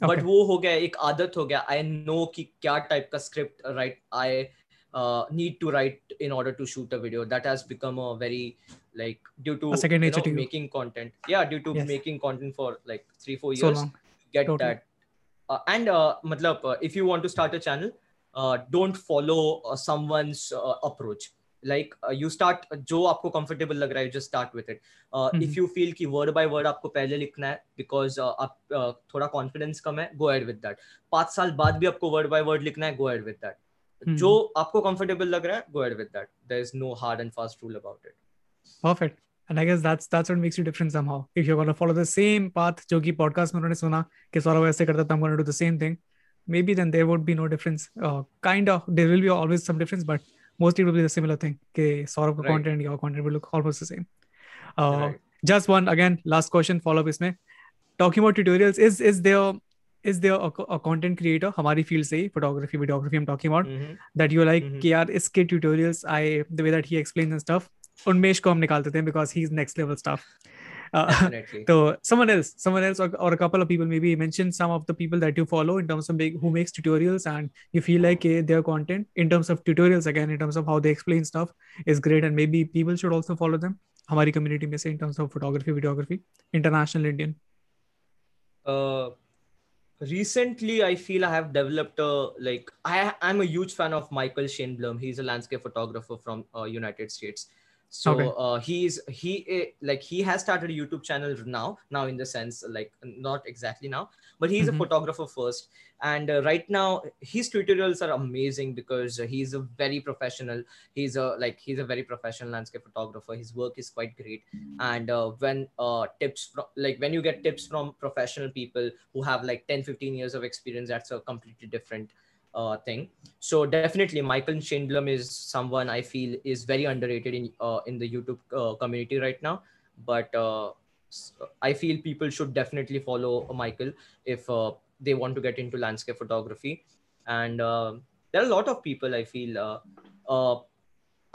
Okay. But वो हो गया, एक आदत हो गया. I know कि क्या type का script I need to write in order to shoot a video. That has become a very due to making content. Yeah, due to making content for 3-4 years. So long. Get totally. That. If you want to start a channel, don't follow someone's approach. You start जो आपको comfortable लग रहा है, you just start with it. If you feel कि word by word आपको पहले लिखना है, because आप थोड़ा confidence कम है, go ahead with that. 5 साल बाद भी आपको word by word लिखना है, go ahead with that. जो आपको comfortable लग रहा है, go ahead with that. There is no hard and fast rule about it. Perfect. And I guess that's what makes you different somehow. If you're going to follow the same path जो कि podcast में उन्होंने सुना कि Saurav ऐसे करता था, I'm going to do the same thing, maybe then there would be no difference. Kind of, there will be always some difference, but mostly it will be the similar thing कि Saurav का content and your content will look almost the same. Just one again last question follow up इसमें, talking about tutorials, is there a content creator हमारी field से ही, photography, videography I'm talking about, that you like कि यार इसके tutorials, the way that he explains and stuff, Unmesh को हम निकालते थे because he's next level stuff. So someone else, or a couple of people, maybe mention some of the people that you follow in terms of who makes tutorials, and you feel like their content in terms of tutorials, again, in terms of how they explain stuff, is great, and maybe people should also follow them. हमारी community में से, in terms of photography, videography, international, Indian. Recently, I feel I have developed I'm a huge fan of Michael Shainblum. He's a landscape photographer from United States. So okay. He has started a YouTube channel now in the sense, not exactly now, but he's a photographer first. And right now his tutorials are amazing because he's a very professional landscape photographer. His work is quite great. And when you get tips from professional people who have 10-15 years of experience, that's a completely different thing. So definitely Michael Shainblum is someone I feel is very underrated in the YouTube community right now, but I feel people should definitely follow Michael if they want to get into landscape photography. And there are a lot of people I feel.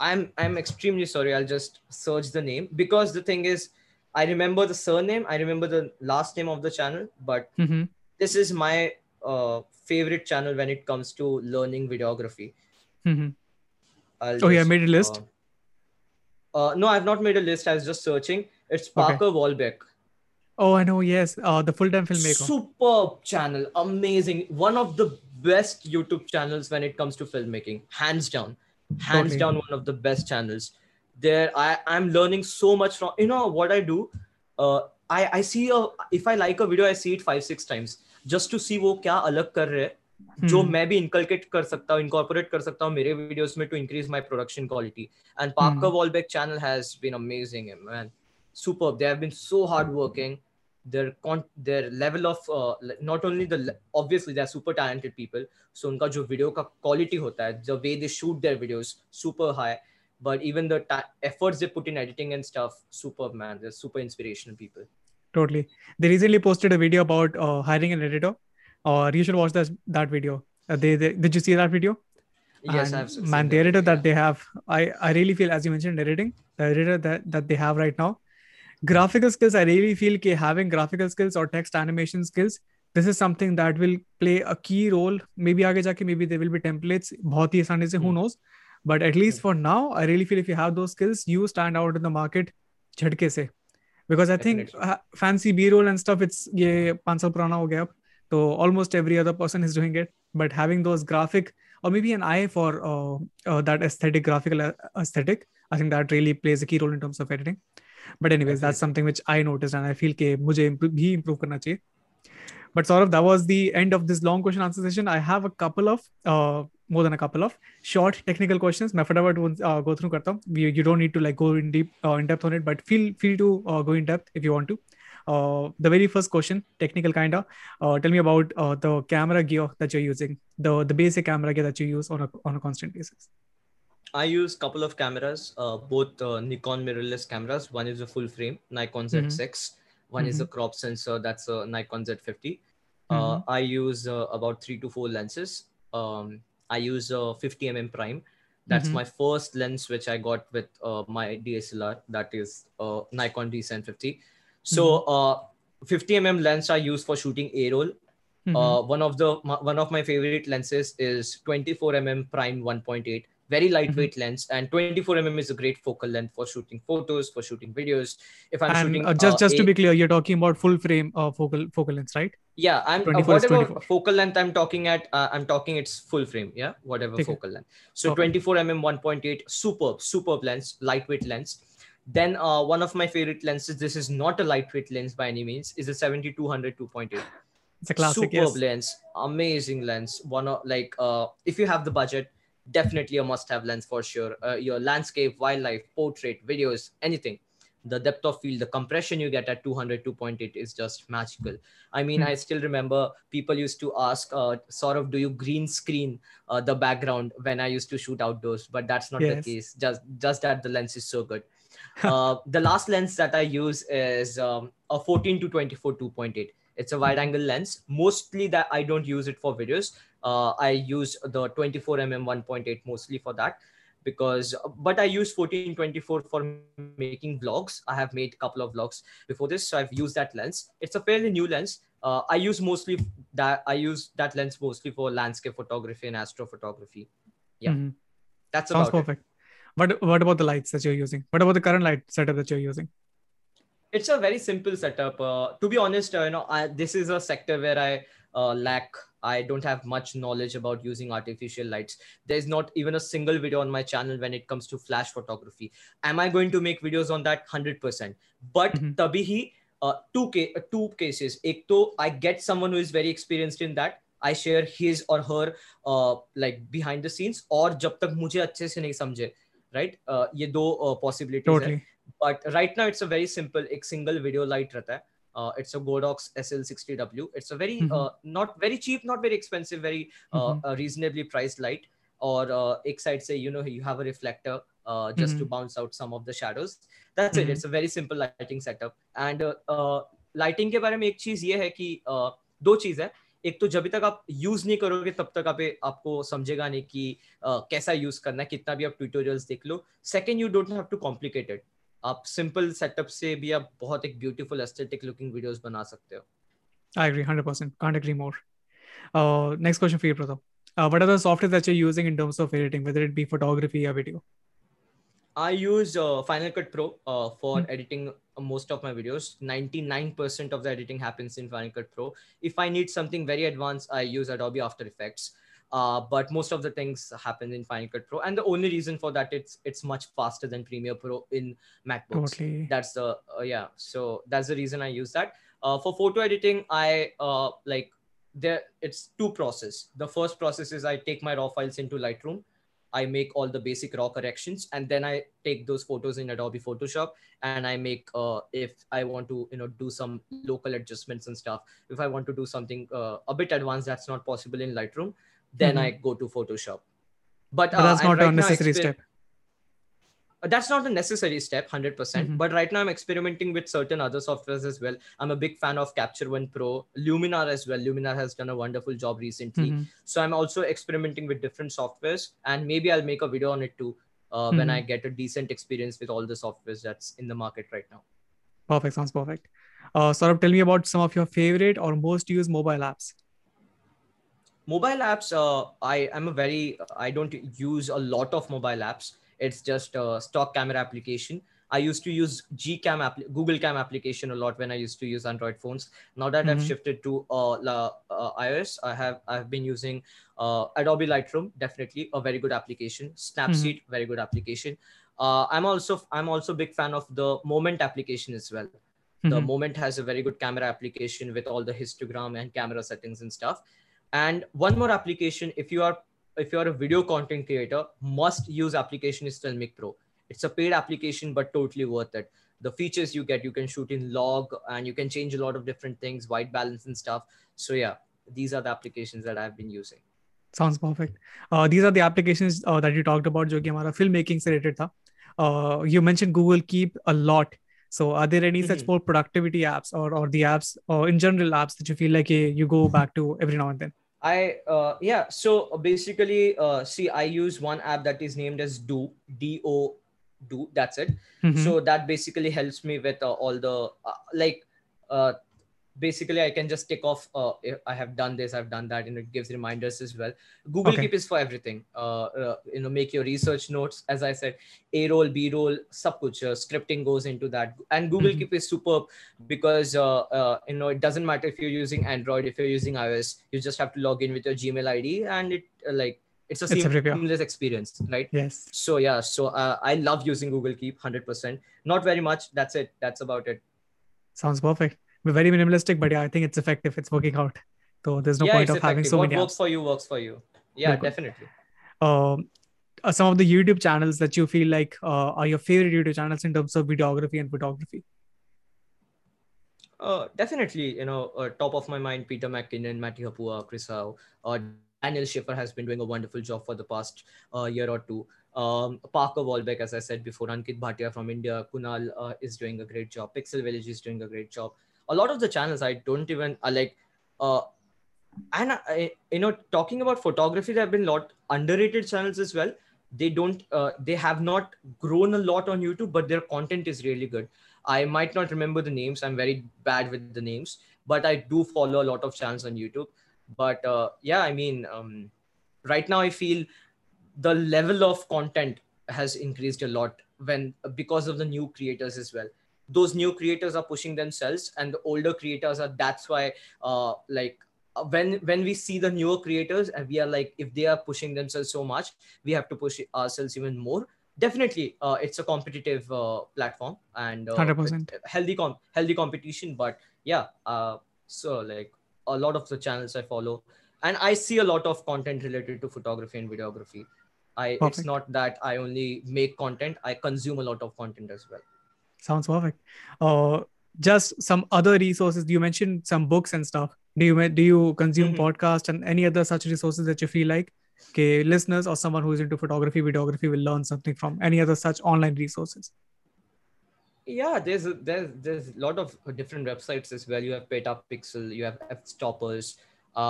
I'm extremely sorry, I'll just search the name, because the thing is I remember the surname, I remember the last name of the channel, but this is my favorite channel when it comes to learning videography. You made a list? No, I've not made a list. I was just searching. It's Parker Walbeck. Oh, I know. Yes. The full-time filmmaker. Superb channel. Amazing. One of the best YouTube channels when it comes to filmmaking. Hands down. One of the best channels. There, I'm learning so much from, what I do. I see, if I like a video, I see it 5-6 times. Just to see वो क्या अलग कर रहे हैं जो मैं भी incorporate कर सकता हूँ मेरे videos में to increase my production quality. And Parker Walbeck channel has been amazing, man. Superb. They have been so hardworking. Their level of not only obviously they're super talented people. So उनका जो video का quality होता है, the way they shoot their videos, super high. But even the efforts they put in editing and stuff, superb, man. They're super inspirational people. Totally. They recently posted a video about hiring an editor. You should watch that video. Did you see that video? Yes, I've seen. Man, the editor that they have, I really feel, as you mentioned, editing, the editor that they have right now, graphical skills. I really feel that having graphical skills or text animation skills, this is something that will play a key role. Maybe आगे जाके, maybe there will be templates. बहुत ही आसानी से, who knows? But at least for now, I really feel if you have those skills, you stand out in the market. झटके से. Because I think fancy B-roll and stuff, it's 5 years purana ho gaya ab. So almost every other person is doing it. But having those graphic, or maybe an eye for that graphical aesthetic, I think that really plays a key role in terms of editing. But anyways, that's something which I noticed and I feel ke mujhe bhi improve karna chahiye. But Saurav, that was the end of this long question answer session. I have a couple of, more than a couple of, short technical questions. I will go through karta. You don't need to go in depth on it, but feel free to go in depth if you want to. The very first question, technical kinda. Tell me about the camera gear that you're using, the basic camera gear that you use on a constant basis. I use a couple of cameras, both Nikon mirrorless cameras. One is a full frame Nikon Z6. One is a crop sensor, that's a Nikon Z50. I use about 3 to 4 lenses. I use a 50mm prime. That's my first lens, which I got with my DSLR. That is Nikon D750. So 50mm lens I use for shooting A-roll. One of my favorite lenses is 24mm prime 1.8. Very lightweight lens, and 24mm is a great focal length for shooting photos, for shooting videos. If I'm shooting, just to be clear, you're talking about full frame focal length, right? Yeah, I'm whatever focal length I'm talking at. I'm talking it's full frame. Yeah, whatever focal length. So 24mm 1.8, superb lens, lightweight lens. Then one of my favorite lenses. This is not a lightweight lens by any means. Is a 70-200 2.8. It's a classic. Superb lens, amazing lens. One of if you have the budget. Definitely a must-have lens for sure. Your landscape, wildlife, portrait, videos, anything. The depth of field, the compression you get at 200, 2.8 is just magical. I mean, I still remember people used to ask, Saurav, do you green screen the background when I used to shoot outdoors? But that's not the case. Just that the lens is so good. The last lens that I use is a 14-24 2.8. It's a wide angle lens. Mostly that I don't use it for videos. I use the 24mm 1.8 mostly for that. because, but I use 14-24 for making vlogs. I have made a couple of vlogs before this, so I've used that lens. It's a fairly new lens. I use that lens mostly for landscape photography and astrophotography. Yeah, that's sounds about perfect. But what about the lights that you're using? What about the current light setup that you're using? It's a very simple setup. To be honest, this is a sector where I lack. I don't have much knowledge about using artificial lights. There's not even a single video on my channel when it comes to flash photography. Am I going to make videos on that? 100%. But tabhi two cases. Ek to I get someone who is very experienced in that. I share his or her like behind the scenes. Or jab tak mujhe acche se nahi samjhe, right? Ye do possibilities. Totally. But right now it's a very simple, ek single video light rehta hai. It's a Godox SL60W. It's a very not very cheap, not very expensive, very reasonably priced light. Or ek side se, you know, you have a reflector just to bounce out some of the shadows. That's it. It's a very simple lighting setup. And lighting के बारे में एक चीज ये है कि दो चीज है. एक तो जब तक आप यूज नहीं करोगे तब तक आपको समझेगा नहीं कि कैसा यूज करना है. कितना भी आप ट्यूटोरियल्स देख लो. Second, you don't have to complicated. आप सिंपल सेटअप से भी आप बहुत एक ब्यूटीफुल एस्थेटिक लुकिंग वीडियोस बना सकते हो. I agree 100%. Can't agree more. Next question for you, Pratap. What are the software that you're using in terms of editing, whether it be photography or video? I use Final Cut Pro for editing most of my videos. 99% of the editing happens in Final Cut Pro. If I need something very advanced, I use Adobe After Effects. But most of the things happen in Final Cut Pro, and the only reason for that it's much faster than Premiere Pro in MacBooks. Totally. That's the So that's the reason I use that. For photo editing, I it's two processes. The first process is I take my raw files into Lightroom, I make all the basic raw corrections, and then I take those photos in Adobe Photoshop, and I make if I want to do some local adjustments and stuff. If I want to do something a bit advanced that's not possible in Lightroom, then I go to Photoshop. But that's not a necessary step. That's not a necessary step, 100%. But right now I'm experimenting with certain other softwares as well. I'm a big fan of Capture One Pro, Luminar as well. Luminar has done a wonderful job recently. So I'm also experimenting with different softwares, and maybe I'll make a video on it too when I get a decent experience with all the softwares that's in the market right now. Perfect, sounds perfect. Saurav, tell me about some of your favorite or most used mobile apps. Mobile apps, I don't use a lot of mobile apps. It's just a stock camera application. I used to use Google Cam application a lot when I used to use Android phones. Now that I've shifted to iOS, I've been using Adobe Lightroom, definitely a very good application. Snapseed, very good application. I'm also a big fan of the Moment application as well. The Moment has a very good camera application with all the histogram and camera settings and stuff. And one more application, if you are a video content creator, must use application is Filmic Pro. It's a paid application, but totally worth it. The features you get, you can shoot in log, and you can change a lot of different things, white balance and stuff. So yeah, these are the applications that I've been using. Sounds perfect. These are the applications that you talked about, jo ki hamara filmmaking se related tha. You mentioned Google Keep a lot. So are there any such more productivity apps or the apps or in general apps that you feel like you go back to every now and then? So basically, I use one app that is named as Do, D-O, Do, that's it. So that basically helps me with all the, basically I can just tick off, I have done this, I've done that, and it gives reminders as well. Google Keep is for everything. Make your research notes, as I said, A-roll, B-roll, sab kuch, scripting goes into that. And Google Keep is superb because, it doesn't matter if you're using Android, if you're using iOS, you just have to log in with your Gmail ID, and it's a seamless experience, right? Yes. So yeah, I love using Google Keep 100%. Not very much. That's it. That's about it. Sounds perfect. We're very minimalistic, but yeah, I think it's effective. It's working out. So there's no point of having so many apps. What works for you, works for you. Yeah, definitely. Some of the YouTube channels that you feel like are your favorite YouTube channels in terms of videography and photography? Definitely, top of my mind, Peter McKinnon, Matti Hapua, Chris Howe. Daniel Schiffer has been doing a wonderful job for the past year or two. Parker Walbeck, as I said before, Ankit Bhatia from India, Kunal is doing a great job. Pixel Village is doing a great job. A lot of the channels I don't even talking about photography, there have been a lot underrated channels as well. they have not grown a lot on YouTube, but their content is really good. I might not remember the names. I'm very bad with the names, but I do follow a lot of channels on YouTube. But yeah, I mean, right now I feel the level of content has increased a lot because of the new creators as well. Those new creators are pushing themselves, and the older creators are, that's why like when we see the newer creators and we are like, if they are pushing themselves so much, we have to push ourselves even more. Definitely, it's a competitive platform and 100% healthy competition. But yeah, so like a lot of the channels I follow, and I see a lot of content related to photography and videography. It's not that I only make content, I consume a lot of content as well. Sounds perfect. Just some other resources. You mentioned some books and stuff. Do you consume podcasts and any other such resources that you feel like okay, listeners or someone who is into photography, videography will learn something from? Any other such online resources? Yeah, there's a lot of different websites as well. You have Petapixel, you have F-Stoppers. In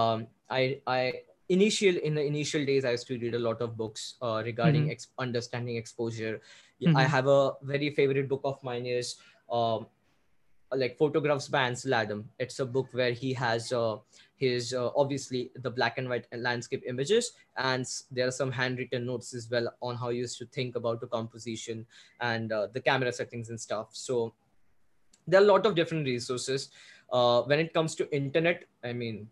the initial days, I used to read a lot of books regarding understanding exposure. I have a very favorite book of mine is like Photographs by Ansel Adams. It's a book where he has his obviously the black and white landscape images, and there are some handwritten notes as well on how you used to think about the composition and the camera settings and stuff. So there are a lot of different resources. When it comes to internet, I mean,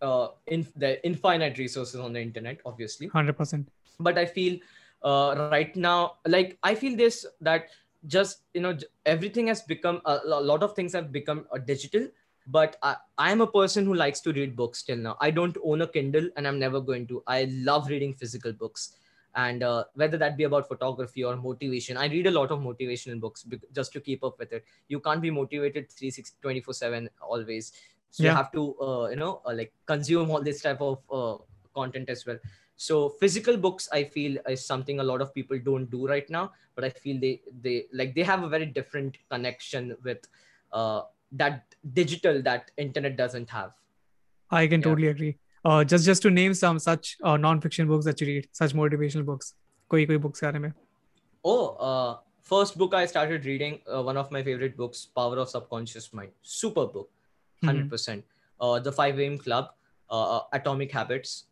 the infinite resources on the internet, obviously. 100%. But I feel right now, like I feel this, that just, you know, everything has become, a lot of things have become digital, but I am a person who likes to read books till now. I don't own a Kindle and I'm never going to. I love reading physical books, and whether that be about photography or motivation, I read a lot of motivational books just to keep up with it. You can't be motivated 24/7 always. So you have to, like consume all this type of content as well. So physical books, I feel, is something a lot of people don't do right now, but I feel they have a very different connection with that digital that internet doesn't have. I can totally agree. Just to name some such non-fiction books that you read, such motivational books. Koi books ke baare mein. First book I started reading, one of my favorite books, Power of Subconscious Mind. Super book. 100%. The 5 AM Club, Atomic Habits.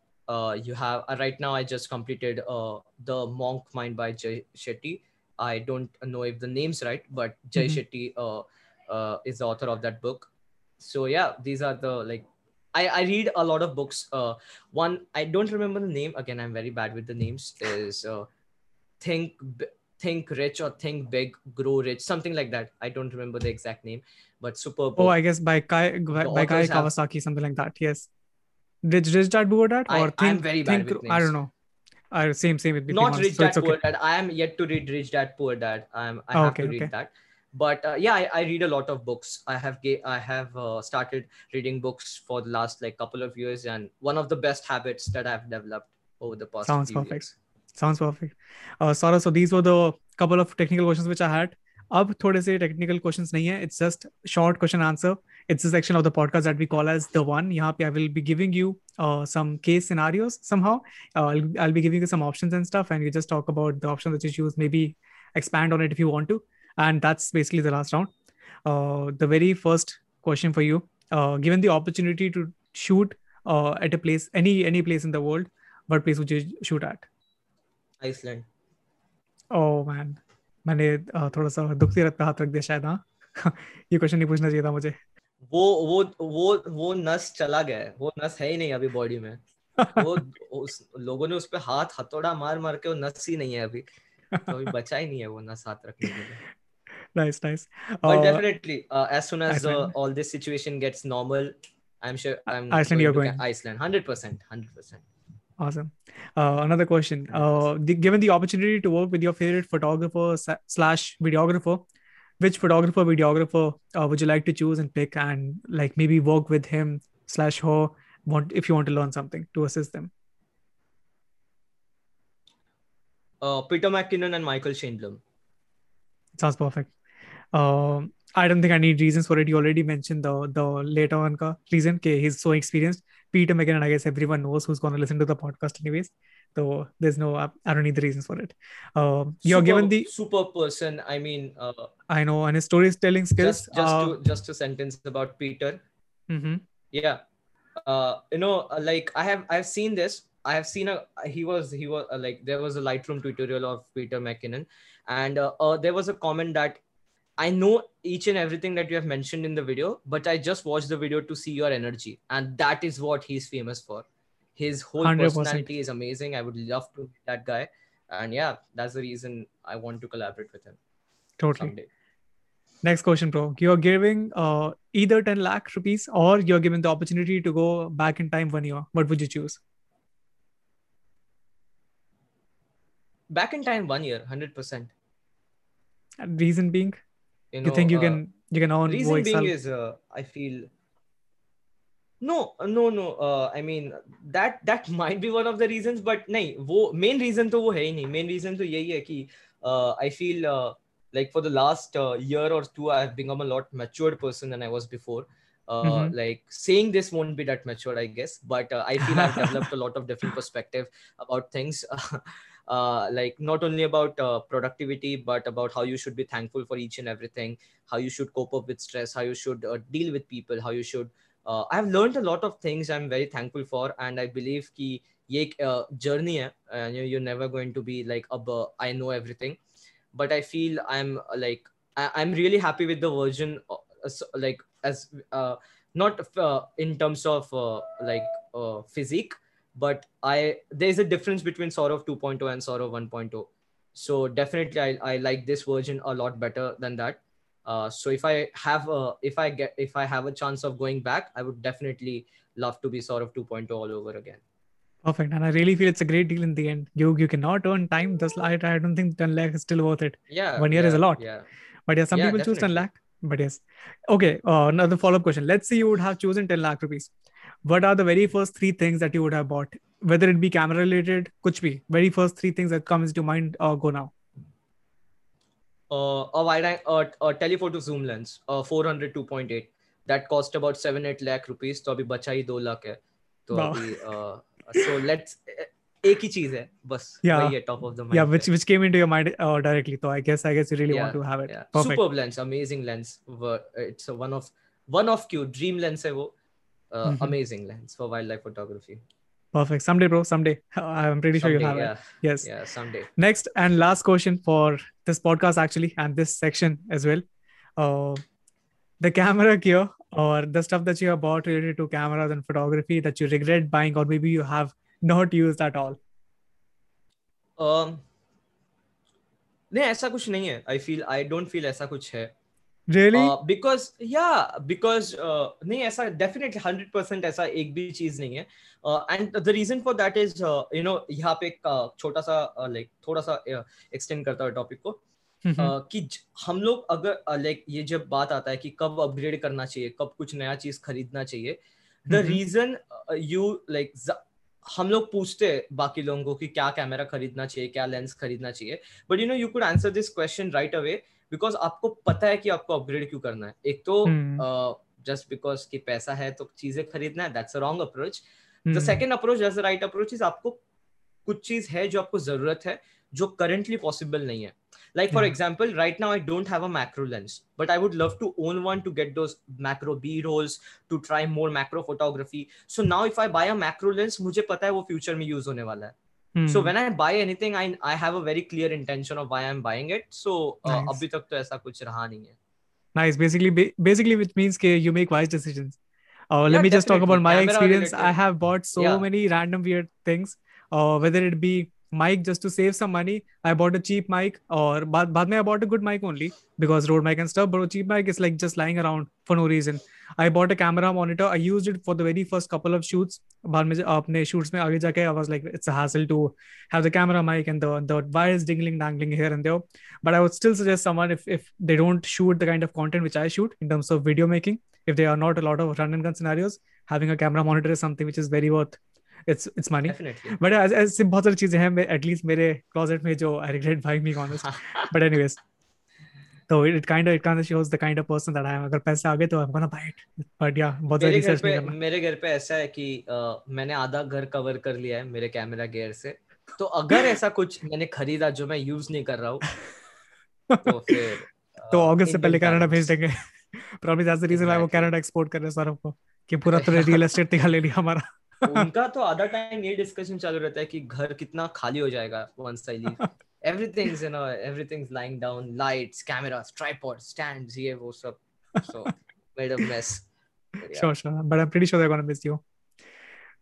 You have right now I just completed The Monk Mind by Jay Shetty. I don't know if the name's right, but Jay Shetty is the author of that book. So yeah, these are the, like, I read a lot of books. One, I don't remember the name. Again, I'm very bad with the names. Is Think Rich or Think Big, Grow Rich, something like that. I don't remember the exact name, but superb. Oh, I guess by Kai Kawasaki, something like that. Yes. Rich Dad Poor Dad? I'm very bad with names. I don't know. Same with me. Not Rich Dad Poor Dad. I am yet to read Rich Dad Poor Dad. I have to read that. But yeah, I read a lot of books. I have started reading books for the last like couple of years, and one of the best habits that I've developed over the past few years. Sounds perfect. Saurav, so these were the couple of technical questions which I had. Ab thode se technical questions nahi hai. It's just short question answer. It's a section of the podcast that we call as The One. Yahan pe I will be giving you some case scenarios somehow. I'll be giving you some options and stuff, and you just talk about the option that you choose, maybe expand on it if you want to. And that's basically the last round. The very first question for you, given the opportunity to shoot at a place, any place in the world, what place would you shoot at? Iceland. Oh man, मैंने थोड़ा सा दुखती रत पे हाथ रख दिया शायद, हाँ। ये क्वेश्चन नहीं पूछना चाहिए था मुझे। वो नस चला गया है, वो नस है ही नहीं अभी बॉडी में। लोगों ने उस पे हथौड़ा मार के वो नस ही नहीं है अभी, तो अभी बचा ही नहीं है वो नस हाथ रखने के लिए। Nice. But definitely, as soon as all this situation gets normal, I'm sure I'm going to Iceland. 100%. Awesome. Another question. Given the opportunity to work with your favorite photographer / videographer, which videographer would you like to choose and pick, and like maybe work with him / her if you want to learn something to assist them? Peter McKinnon and Michael Shainblum. Sounds perfect. I don't think I need reasons for it. You already mentioned the later on ka reason. He's so experienced. Peter McKinnon, I guess everyone knows who's going to listen to the podcast anyways. So there's no, I don't need the reasons for it. You're given the super person. I mean, I know, and his storytelling skills. Just a sentence about Peter. Mm-hmm. Yeah, you know, like I've seen this. I have seen he was like, there was a Lightroom tutorial of Peter McKinnon, and there was a comment that, I know each and everything that you have mentioned in the video, but I just watched the video to see your energy. And that is what he's famous for. His whole 100%. Personality is amazing. I would love to meet that guy. And yeah, that's the reason I want to collaborate with him. Totally. Someday. Next question, bro. You're giving either 10 lakh rupees or you're given the opportunity to go back in time 1 year. What would you choose? Back in time 1 year, 100%. And reason being? You know, you think you can own reason being itself? Is I feel no. I mean that might be one of the reasons, but nahi, wo main reason to wo hai nahi. Main reason to yahi hai ki I feel like for the last year or two I have become a lot matured person than I was before. Mm-hmm. Like saying this won't be that matured, I guess, but I feel I've developed a lot of different perspective about things. Like not only about productivity, but about how you should be thankful for each and everything, how you should cope up with stress, how you should deal with people, how you should, I've learned a lot of things I'm very thankful for. And I believe ki ye ek journey hai, and you're never going to be like, I know everything, but I feel I'm like, I'm really happy with the version, like as not in terms of like physique, but there's a difference between Saurav 2.0 and Saurav 1.0. So definitely I like this version a lot better than that. So if I have a chance of going back, I would definitely love to be Saurav 2.0 all over again. Perfect. And I really feel it's a great deal in the end. You cannot earn time. I don't think 10 lakh is still worth it. Yeah. 1 year is a lot. Yeah. But yeah, some people definitely choose 10 lakh. But yes. Okay. Another follow-up question. Let's say you would have chosen 10 lakh rupees. What are the very first three things that you would have bought? Whether it be camera related, kuch bhi. Very first three things that comes to mind go now. A wide telephoto zoom lens, 400 2.8. That cost about 7-8 lakh rupees. So abhi bacha hi 2 lakh hai. So, wow. So let's... Ek hi cheez hai. Bas, yeah. Hai, top of the mind. Yeah, which came into your mind directly. So I guess you really want to have it. Yeah. Perfect. Superb lens, amazing lens. It's a one of cute dream lens hai wo. Mm-hmm. Amazing lens for wildlife photography. Perfect. Someday, bro. Someday. I'm pretty sure you'll have it. Yes. Yeah, someday. Next and last question for this podcast, actually, and this section as well. The camera gear or the stuff that you have bought related to cameras and photography that you regret buying, or maybe you have not used at all. No, ऐसा कुछ नहीं है. I don't feel ऐसा कुछ है. Really? Because nahi, aisa definitely 100% aisa ek bhi cheez nahi hai. And the reason for that is, you know, yahan pe ek chota sa like thoda sa extend karta hai topic ko. कि हम लोग अगर like ये जब बात आता है कि कब upgrade करना चाहिए, कब कुछ नया चीज खरीदना चाहिए. The reason you like हम लोग पूछते हैं बाकी लोगों को कि क्या कैमरा खरीदना चाहिए, क्या लेंस खरीदना चाहिए. But you know, you could answer this question right away. Because आपको पता है कि आपको अपग्रेड क्यों करना है. एक तो जस्ट बिकॉज कि पैसा है तो चीजें खरीदना है, that's a wrong approach. The second approach, that's the right approach, is आपको कुछ चीज है जो आपको जरूरत है जो करंटली पॉसिबल नहीं है. Like for example right now I don't have a macro lens, but I would love to own one to get those macro B rolls, to try more macro photography. So now if I buy a macro lens, मुझे पता है वो future में use होने वाला है. So when I buy anything, I have a very clear intention of why I'm buying it. So nice. Abhi tak to aisa kuch raha nahi hai. Nice. Basically, which means ke you make wise decisions. Let me just talk about my experience. Related. I have bought so many random weird things. Whether it be mic just to save some money, I bought a cheap mic, or baad mein I bought a good mic only because road mic and stuff. But a cheap mic is like just lying around for no reason. I bought a camera monitor. I used it for the very first couple of shoots. बाद में अपने shoots में आगे जाके I was like it's a hassle to have the camera mic and the wires dingling dangling here and there, but I would still suggest someone if they don't shoot the kind of content which I shoot in terms of video making, if they are not a lot of run and gun scenarios, having a camera monitor is something which is very worth its money. Definitely. But ऐसे बहुत सारी चीजें हैं at least मेरे closet में जो I regret buying, being honest. But anyways, so it kind of shows the kind of person that I am. अगर पैसा आ गए तो I'm gonna buy it. But yeah, बहुत ज़्यादा रिसर्च नहीं करना. मेरे घर पे ऐसा है कि मैंने आधा घर कवर कर लिया है मेरे कैमरा गियर से. तो अगर ऐसा कुछ मैंने खरीदा जो मैं यूज नहीं कर रहा हूँ तो फिर तो अगस्त से पहले कनाडा भेज देंगे। Probably that's the reason why वो कनाडा एक्सपोर्ट कर रहे हैं सारों को कि पूरा तो रियल एस्टेट दिखा ले लिया हमारा। उनका तो आधा टाइम ये डिस्कशन चालू रहता है कि घर कितना खाली हो जाएगा once I leave। Everything's you know, everything's lying down, lights, cameras, tripods, stands, ये वो सब। So made a mess. Sure, but I'm pretty sure they're gonna miss you.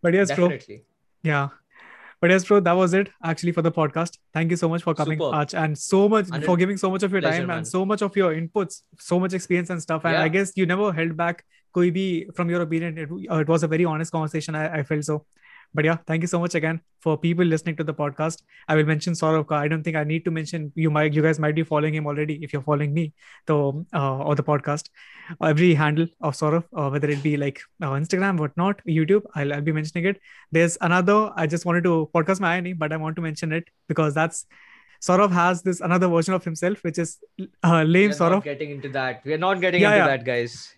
But yes, bro. Definitely. Yeah. But yes, bro, that was it actually for the podcast. Thank you so much for coming, Arch, and so much for giving so much of your time and so much of your inputs, so much experience and stuff. And I guess you never held back koi bhi from your opinion. It was a very honest conversation. I felt so. But yeah, thank you so much again for people listening to the podcast. I will mention Saurav. I don't think I need to mention you guys might be following him already if you're following me. So, or the podcast, every handle of Saurav, whether it be like Instagram, whatnot, YouTube, I'll be mentioning it. There's another, I just wanted to podcast my irony, but I want to mention it because that's Saurav has this another version of himself, which is lame Saurav. We're not getting into that, guys.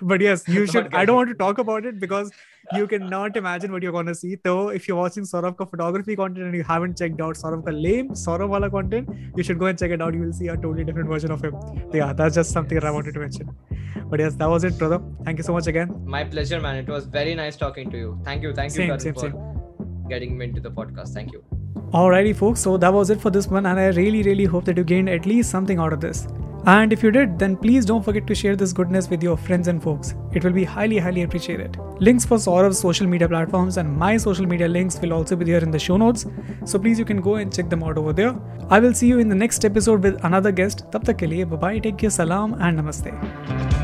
But yes, you should. I don't want to talk about it because you cannot imagine what you're going to see. So if you're watching Saurav ka photography content and you haven't checked out Saurav ka lame, Saurav wala content, you should go and check it out. You will see a totally different version of him. So yeah, that's just something that I wanted to mention. But yes, that was it, brother. Thank you so much again. My pleasure, man. It was very nice talking to you. Thank you, Karan, for getting me into the podcast. Thank you. Alrighty, folks. So that was it for this one. And I really, really hope that you gained at least something out of this. And if you did, then please don't forget to share this goodness with your friends and folks. It will be highly, highly appreciated. Links for Saurav's social media platforms and my social media links will also be there in the show notes. So please, you can go and check them out over there. I will see you in the next episode with another guest. Tab tak ke liye, bye-bye, take care, salam and namaste.